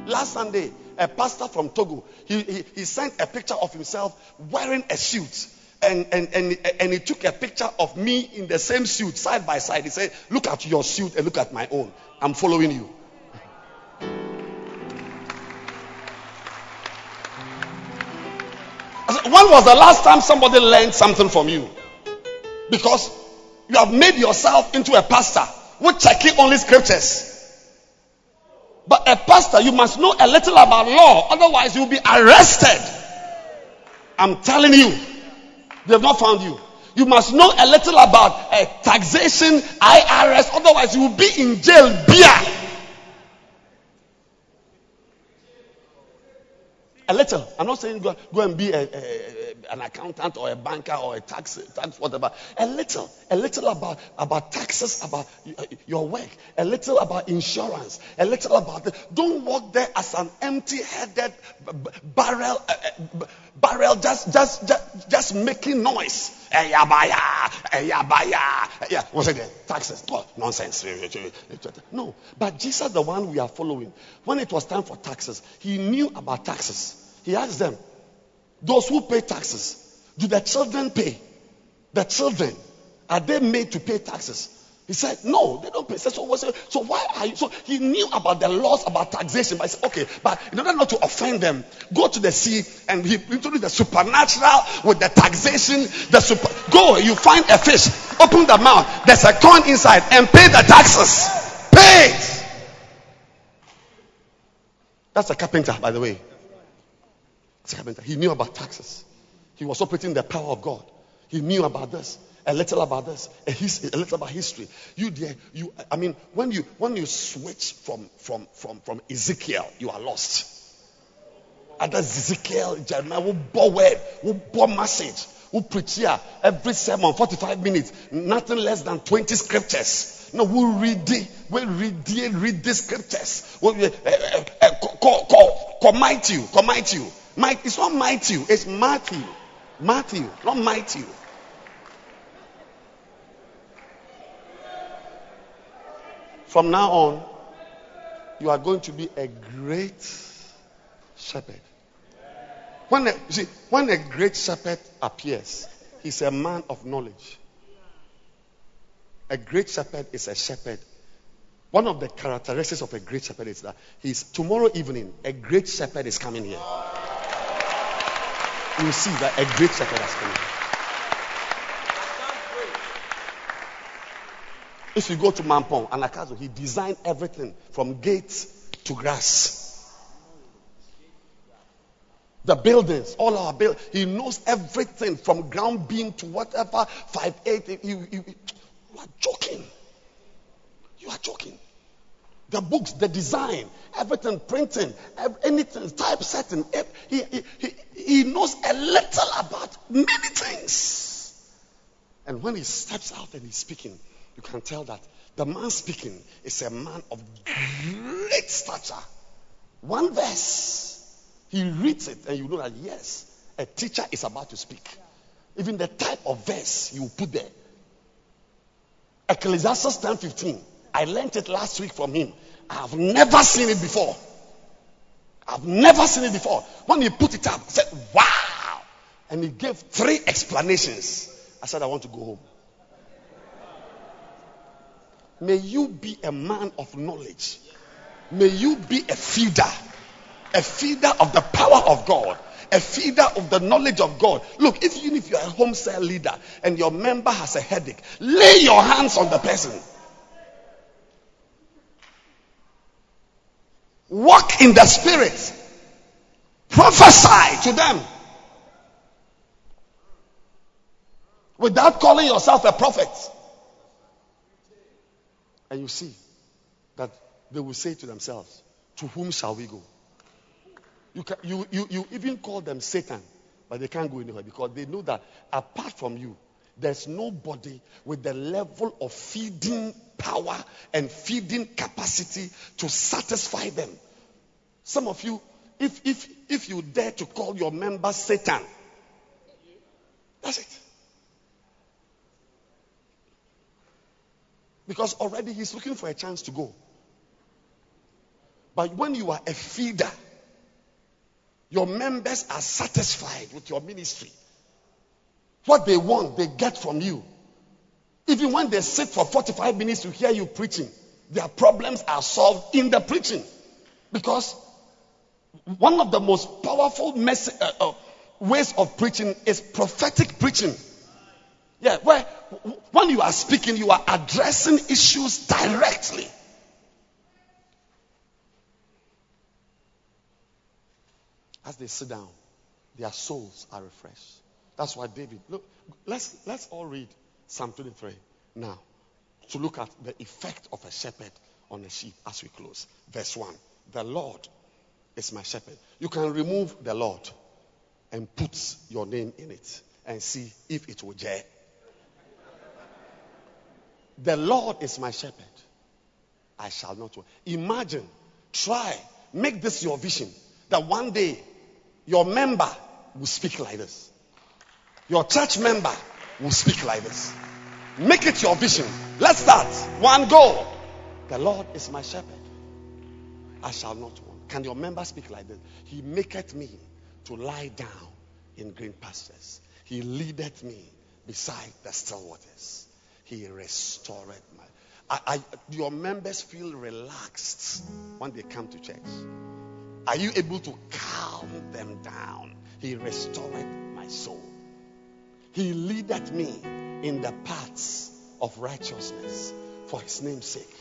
Last Sunday, a pastor from Togo, he sent a picture of himself wearing a suit, and he took a picture of me in the same suit side by side. He said, "Look at your suit and look at my own. I'm following you." When was the last time somebody learned something from you? Because you have made yourself into a pastor with checking only scriptures. But a pastor, you must know a little about law, otherwise you'll be arrested. I'm telling you, they have not found you. You must know a little about taxation, IRS, otherwise you will be in jail, beer. A little. I'm not saying go and be an accountant or a banker or a tax whatever. A little about taxes, about your work. A little about insurance. A little about don't walk there as an empty-headed barrel just making noise. Yeah. Once again, taxes. Nonsense. No. But Jesus, the one we are following, when it was time for taxes, he knew about taxes. He asked them, those who pay taxes, do their children pay? The children, are they made to pay taxes? He said, no, they don't pay. So why are you? So he knew about the laws about taxation. But he said, okay, but in order not to offend them, go to the sea, and he introduced the supernatural with the taxation. Go, you find a fish, open the mouth, there's a coin inside, and pay the taxes. Pay it. That's a carpenter, by the way. He knew about taxes. He was operating the power of God. He knew about this, a little about this, a little about history. When you switch from Ezekiel, you are lost. And that's Ezekiel, Jeremiah, who bore word, who bore message, who preach here every sermon, 45 minutes, nothing less than 20 scriptures. No, we'll read the scriptures. We'll commit you. It's not Matthew, it's Matthew. Matthew, not Matthew. From now on, you are going to be a great shepherd. When a great shepherd appears, he's a man of knowledge. A great shepherd is a shepherd. One of the characteristics of a great shepherd is that tomorrow evening, a great shepherd is coming here. You see that a great shepherd has come here. If you go to Mampong, Anakazo, he designed everything from gates to grass. The buildings, all our buildings, he knows everything from ground beam to whatever, 5'8". You are joking. You are joking. The books, the design, everything, printing, anything, typesetting. He knows a little about many things. And when he steps out and he's speaking, you can tell that the man speaking is a man of great stature. One verse, he reads it and you know that, yes, a teacher is about to speak. Even the type of verse you put there. Ecclesiastes 10:15. I learned it last week from him. I've never seen it before. I've never seen it before. When he put it up, I said, wow. And he gave 3 explanations. I said, I want to go home. May you be a man of knowledge. May you be a feeder of the power of God, a feeder of the knowledge of God. Look, even if you are a home cell leader and your member has a headache, lay your hands on the person. Walk in the spirit. Prophesy to them. Without calling yourself a prophet. And you see that they will say to themselves, to whom shall we go? You even call them Satan, but they can't go anywhere because they know that apart from you, there's nobody with the level of feeding power and feeding capacity to satisfy them. Some of you, if you dare to call your member Satan, that's it. Because already he's looking for a chance to go. But when you are a feeder, your members are satisfied with your ministry. What they want, they get from you. Even when they sit for 45 minutes to hear you preaching, their problems are solved in the preaching. Because one of the most powerful ways of preaching is prophetic preaching. Yeah, where when you are speaking, you are addressing issues directly. As they sit down, their souls are refreshed. That's why David, look, let's all read Psalm 23 now to look at the effect of a shepherd on a sheep as we close. Verse 1, the Lord is my shepherd. You can remove the Lord and put your name in it and see if it will jar. The Lord is my shepherd. I shall not want. Imagine, try, make this your vision that one day your member will speak like this. Your church member will speak like this. Make it your vision. Let's start. One goal. The Lord is my shepherd. I shall not want. Can your member speak like this? He maketh me to lie down in green pastures. He leadeth me beside the still waters. He restored my. Your members feel relaxed when they come to church. Are you able to calm them down? He restored my soul. He leadeth me in the paths of righteousness for his name's sake.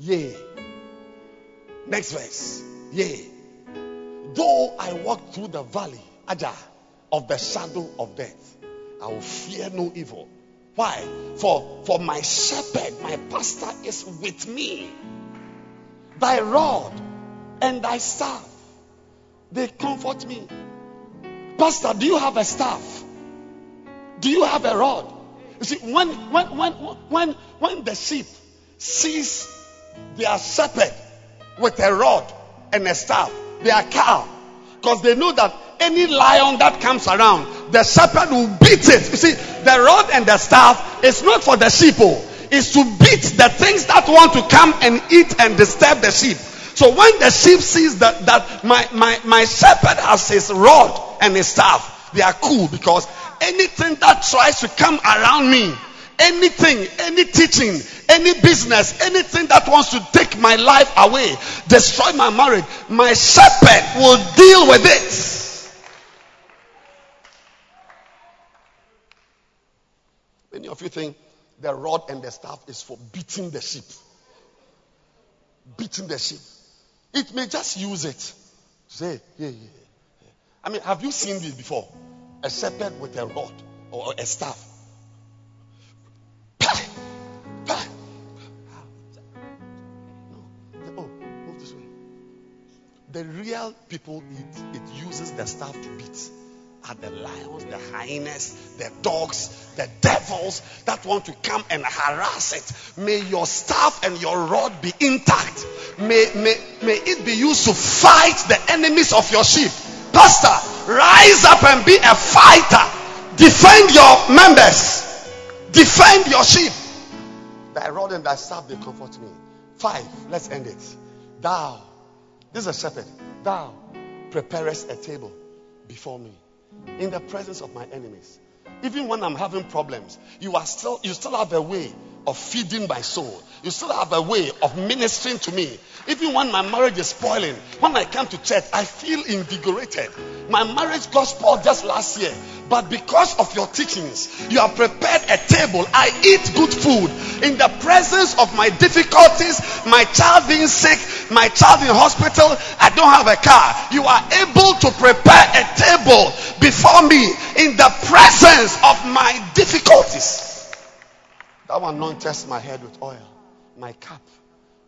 Yea. Next verse. Yea. Though I walk through the valley, Aja, of the shadow of death, I will fear no evil. Why? For my shepherd, my pastor is with me. Thy rod and thy staff, they comfort me. Pastor, do you have a staff? Do you have a rod? You see, when the sheep sees their shepherd with a rod and a staff, they are calm because they know that any lion that comes around, the shepherd will beat it. You see, the rod and the staff is not for the sheep. It's to beat the things that want to come and eat and disturb the sheep. So when the sheep sees that my shepherd has his rod and his staff, they are cool because anything that tries to come around me, anything, any teaching, any business, anything that wants to take my life away, destroy my marriage, my shepherd will deal with it. Many of you think the rod and the staff is for beating the sheep. Beating the sheep. It may just use it. Say, yeah. I mean, have you seen this before? A shepherd with a rod or a staff. Pa! No. Oh, move this way. The real people, it uses the staff to beat. are the lions, the hyenas, the dogs, the devils that want to come and harass it. May your staff and your rod be intact. May it be used to fight the enemies of your sheep. Pastor, rise up and be a fighter. Defend your members. Defend your sheep. Thy rod and thy staff, they comfort me. 5, let's end it. Thou, this is a shepherd, thou preparest a table before me in the presence of my enemies. Even when I'm having problems, you still have a way of feeding my soul. You still have a way of ministering to me. Even when my marriage is spoiling, when I come to church, I feel invigorated. My marriage got spoiled just last year, but because of your teachings, you have prepared a table. I eat good food in the presence of my difficulties, my child being sick, my child in hospital, I don't have a car. You are able to prepare a table before me in the presence of my difficulties. Thou anointest my head with oil. My cup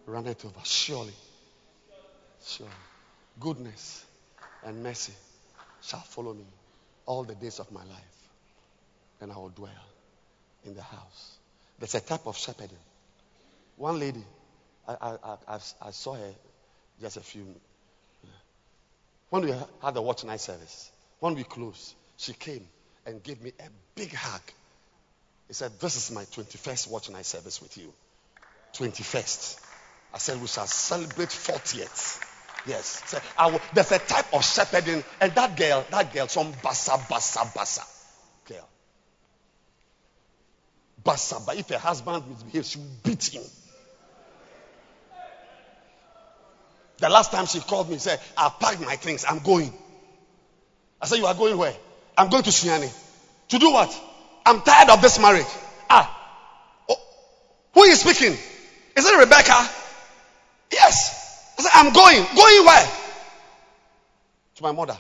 runneth over. Surely, goodness and mercy shall follow me all the days of my life. And I will dwell in the house. There's a type of shepherding. One lady, I saw her just a few. When we had the watch night service, when we closed, she came and gave me a big hug. He said, this is my 21st watch night service with you. 21st. I said, we shall celebrate 40th. Yes. So there's a type of shepherding. And that girl, some basa girl. Basa, but if her husband misbehaves, she will beat him. The last time she called me, she said, I packed my things, I'm going. I said, you are going where? I'm going to Sunyani. To do what? I'm tired of this marriage. Who is speaking? Is it Rebecca? Yes. I said, I'm going. Going where? To my mother.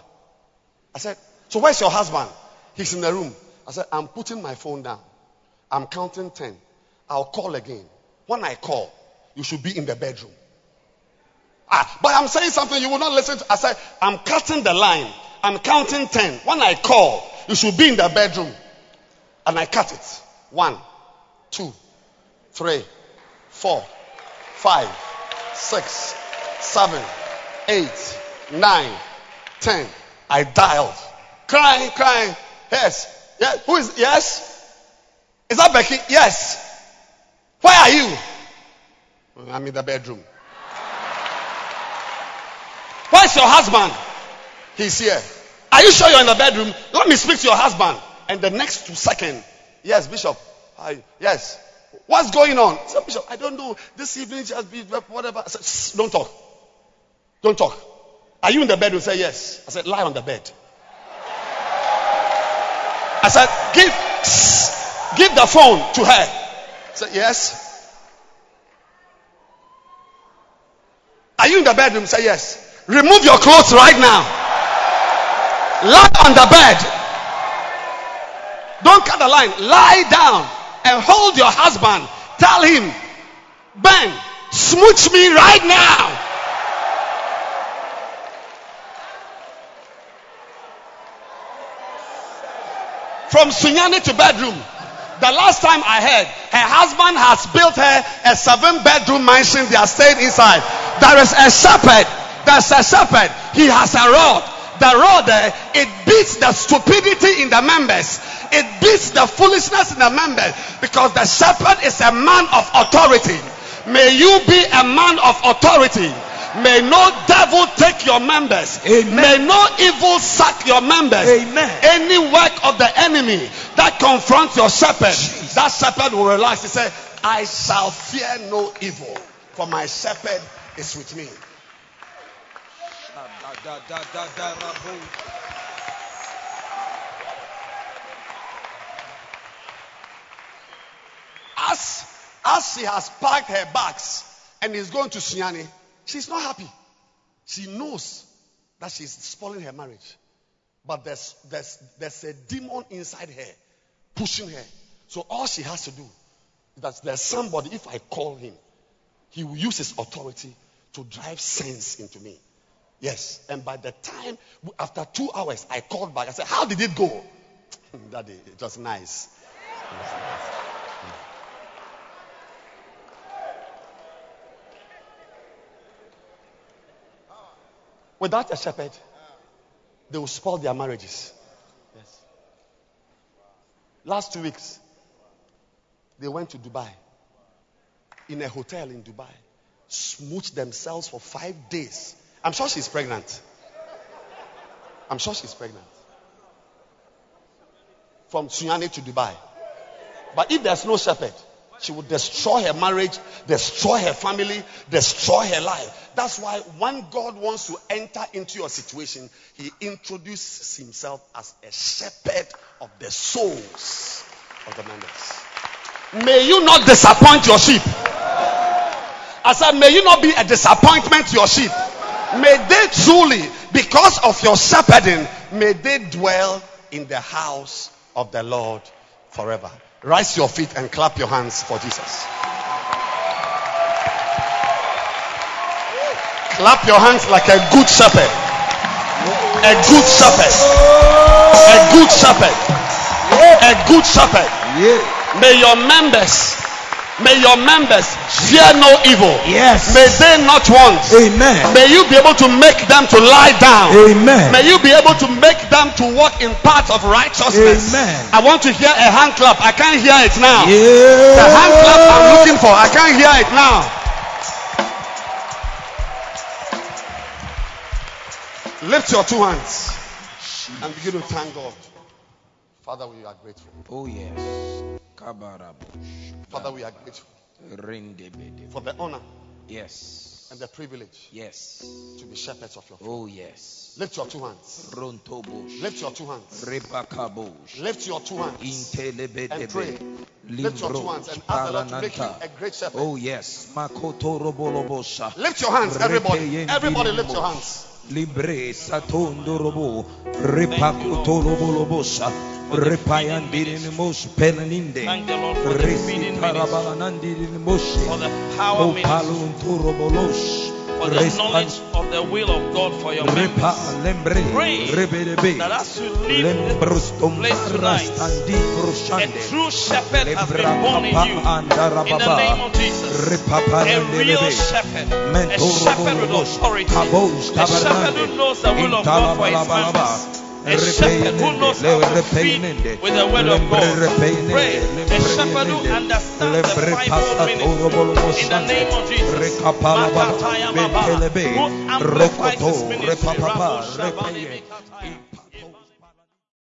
I said, so where's your husband? He's in the room. I said, I'm putting my phone down. I'm counting 10. I'll call again. When I call, you should be in the bedroom. But I'm saying something you will not listen to. I said, I'm cutting the line. I'm counting 10. When I call, you should be in the bedroom. And I cut it. 1, 2, 3, 4, 5, 6, 7, 8, 9, 10. I dialed. Crying. Yes. Yeah. Who is? Yes. Is that Becky? Yes. Where are you? I'm in the bedroom. Where's your husband? He's here. Are you sure you're in the bedroom? Let me speak to your husband. And the next 2 seconds, yes, Bishop. Yes. What's going on? So, Bishop, I don't know. This evening, just be whatever. I said, shh, don't talk. Are you in the bed? You say, yes. I said, lie on the bed. I said, give the phone to her. I said, yes. Are you in the bedroom? Say, yes. Remove your clothes right now. Lie on the bed. Don't cut the line. Lie down and hold your husband. Tell him, Ben, smooch me right now. From Sunyani to bedroom. The last time I heard, her husband has built her a 7-bedroom mansion. They are staying inside. There is a shepherd. There's a shepherd. He has a rod. The rod, it beats the stupidity in the members. It beats the foolishness in the members. Because the shepherd is a man of authority. May you be a man of authority. May no devil take your members. Amen. May no evil sack your members. Amen. Any work of the enemy that confronts your shepherd, jeez, that shepherd will relax. He said, I shall fear no evil, for my shepherd is with me. As she has packed her bags and is going to Sunyani, she's not happy. She knows that she's spoiling her marriage. But there's a demon inside her pushing her. So all she has to do is that there's somebody, if I call him, he will use his authority to drive sense into me. Yes. And by the time, after 2 hours, I called back. I said, how did it go? Daddy, it was nice. It was nice. Without a shepherd, they will spoil their marriages. Yes. Last 2 weeks, they went to Dubai. In a hotel in Dubai. Smooched themselves for 5 days. I'm sure she's pregnant. I'm sure she's pregnant. From Sunyani to Dubai. But if there's no shepherd, she would destroy her marriage, destroy her family, destroy her life. That's why when God wants to enter into your situation, he introduces himself as a shepherd of the souls of the members. May you not disappoint your sheep. I said, may you not be a disappointment to your sheep. May they truly, because of your shepherding, may they dwell in the house of the Lord forever. Rise your feet and clap your hands for Jesus. Clap your hands like a good shepherd. A good shepherd. A good shepherd. A good shepherd. May your members fear no evil. Yes. May they not want. Amen. May you be able to make them to lie down. Amen. May you be able to make them to walk in paths of righteousness. Amen. I want to hear a hand clap. I can't hear it now. Yeah. The hand clap I'm looking for. I can't hear it now. Lift your two hands and begin to thank God. Father, we are grateful. Oh yes. Father, we are grateful for the honor, yes, and the privilege, yes, to be shepherds of your flock. Oh yes. Lift your two hands. Lift your two hands. Lift your two hands and pray. Lift your two hands and ask the Lord to make you a great shepherd. Oh yes. Lift your hands, everybody. Everybody, lift your hands. Libre satondo robo repakuto robosa repayandiri mos penaninde resi tarabalanandiri mos opalunto robolos. For the knowledge of the will of God for your members. Pray that as you leave this place tonight, a true shepherd has been born in you. In the name of Jesus. A real shepherd. A shepherd with authority. A shepherd who knows the will of God for his members. A shepherd who knows how to feed with the word of God. Pray. A shepherd who understands the fivefold ministry. In the name of Jesus. Who amplifies his ministry.